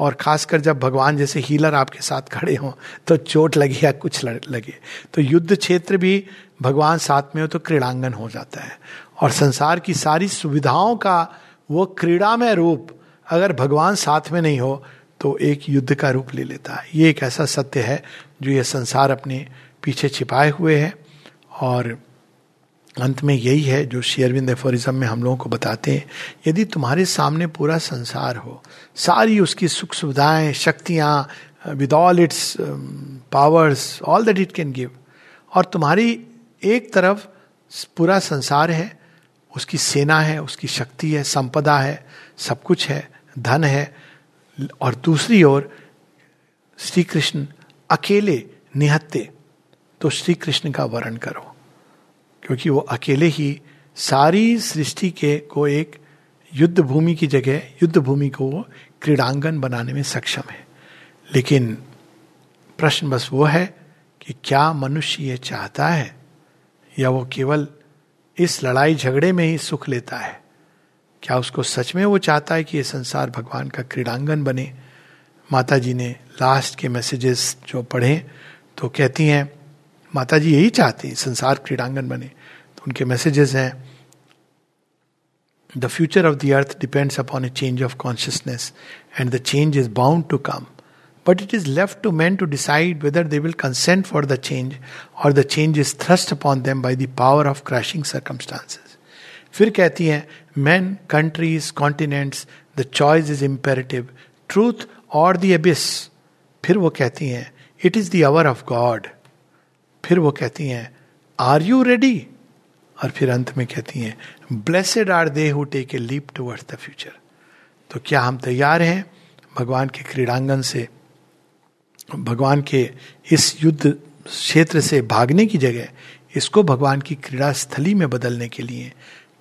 और खासकर जब भगवान जैसे हीलर आपके साथ खड़े हों तो चोट लगे या कुछ लगे, तो युद्ध क्षेत्र भी भगवान साथ में हो तो क्रीड़ांगन हो जाता है. और संसार की सारी सुविधाओं का वो क्रीड़ामय रूप अगर भगवान साथ में नहीं हो तो एक युद्ध का रूप ले लेता है. ये एक ऐसा सत्य है जो ये संसार अपने पीछे छिपाए हुए है. और अंत में यही है जो श्री अरविंद एफोरिज्म में हम लोगों को बताते हैं, यदि तुम्हारे सामने पूरा संसार हो, सारी उसकी सुख सुविधाएं, शक्तियाँ, with all its powers, all that it can give, और तुम्हारी एक तरफ पूरा संसार है, उसकी सेना है, उसकी शक्ति है, संपदा है, सब कुछ है, धन है, और दूसरी ओर श्री कृष्ण अकेले निहत्ते, तो श्री कृष्ण का वरण करो, क्योंकि वो अकेले ही सारी सृष्टि के को एक युद्ध भूमि की जगह, युद्ध भूमि को वो क्रीड़ांगन बनाने में सक्षम है. लेकिन प्रश्न बस वो है कि क्या मनुष्य ये चाहता है, या वो केवल इस लड़ाई झगड़े में ही सुख लेता है? क्या उसको सच में वो चाहता है कि ये संसार भगवान का क्रीड़ांगन बने? माता जी ने लास्ट के मैसेजेस जो पढ़े तो कहती हैं, माता जी यही चाहती, संसार क्रीड़ांगन बने. तो उनके मैसेजेस हैं, the future of the earth depends upon a change of consciousness and the change is bound to come, but it is left to man to decide whether they will consent for the change और the change is thrust upon them by the power of crashing circumstances. फिर कहती हैं, man, countries, continents, the choice is imperative, truth और the abyss. फिर वो कहती हैं, it is the hour of God. फिर वो कहती हैं, आर यू रेडी? और फिर अंत में कहती हैं, blessed are they who take a leap towards the future. तो क्या हम तैयार हैं भगवान के क्रीड़ांगन से, भगवान के इस युद्ध क्षेत्र से भागने की जगह इसको भगवान की क्रीड़ा स्थली में बदलने के लिए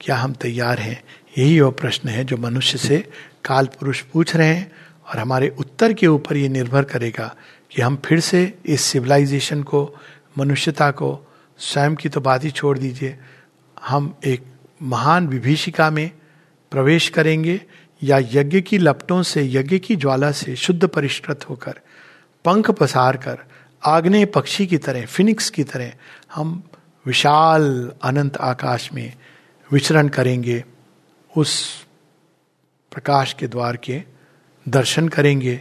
क्या हम तैयार हैं? यही वो प्रश्न है जो मनुष्य से काल पुरुष पूछ रहे हैं. और हमारे उत्तर के ऊपर ये निर्भर करेगा कि हम फिर से इस सिविलाइजेशन को, मनुष्यता को, स्वयं की तो बात ही छोड़ दीजिए, हम एक महान विभीषिका में प्रवेश करेंगे या यज्ञ की लपटों से, यज्ञ की ज्वाला से शुद्ध परिष्कृत होकर, पंख पसार कर, आग्नेय पक्षी की तरह, फिनिक्स की तरह हम विशाल अनंत आकाश में विचरण करेंगे, उस प्रकाश के द्वार के दर्शन करेंगे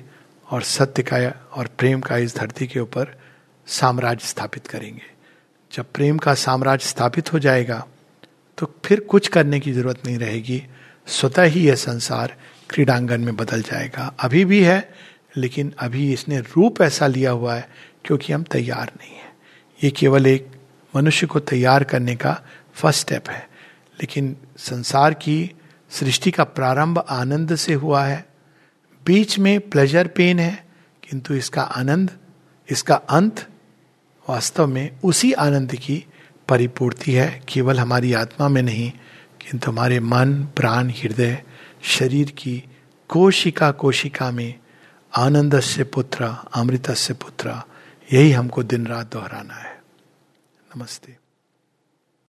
और सत्य का और प्रेम का इस धरती के ऊपर साम्राज्य स्थापित करेंगे। जब प्रेम का साम्राज्य स्थापित हो जाएगा तो फिर कुछ करने की जरूरत नहीं रहेगी, स्वतः ही यह संसार क्रीड़ांगन में बदल जाएगा। अभी भी है लेकिन अभी इसने रूप ऐसा लिया हुआ है क्योंकि हम तैयार नहीं हैं। ये केवल एक मनुष्य को तैयार करने का फर्स्ट स्टेप है, लेकिन संसार की सृष्टि का प्रारंभ आनंद से हुआ है, बीच में प्लेजर पेन है, किंतु इसका आनंद, इसका अंत वास्तव में उसी आनंद की परिपूर्ति है, केवल हमारी आत्मा में नहीं किंतु हमारे मन, प्राण, हृदय, शरीर की कोशिका कोशिका में। आनंदस्य पुत्र अमृतस्य पुत्र, यही हमको दिन रात दोहराना है। नमस्ते।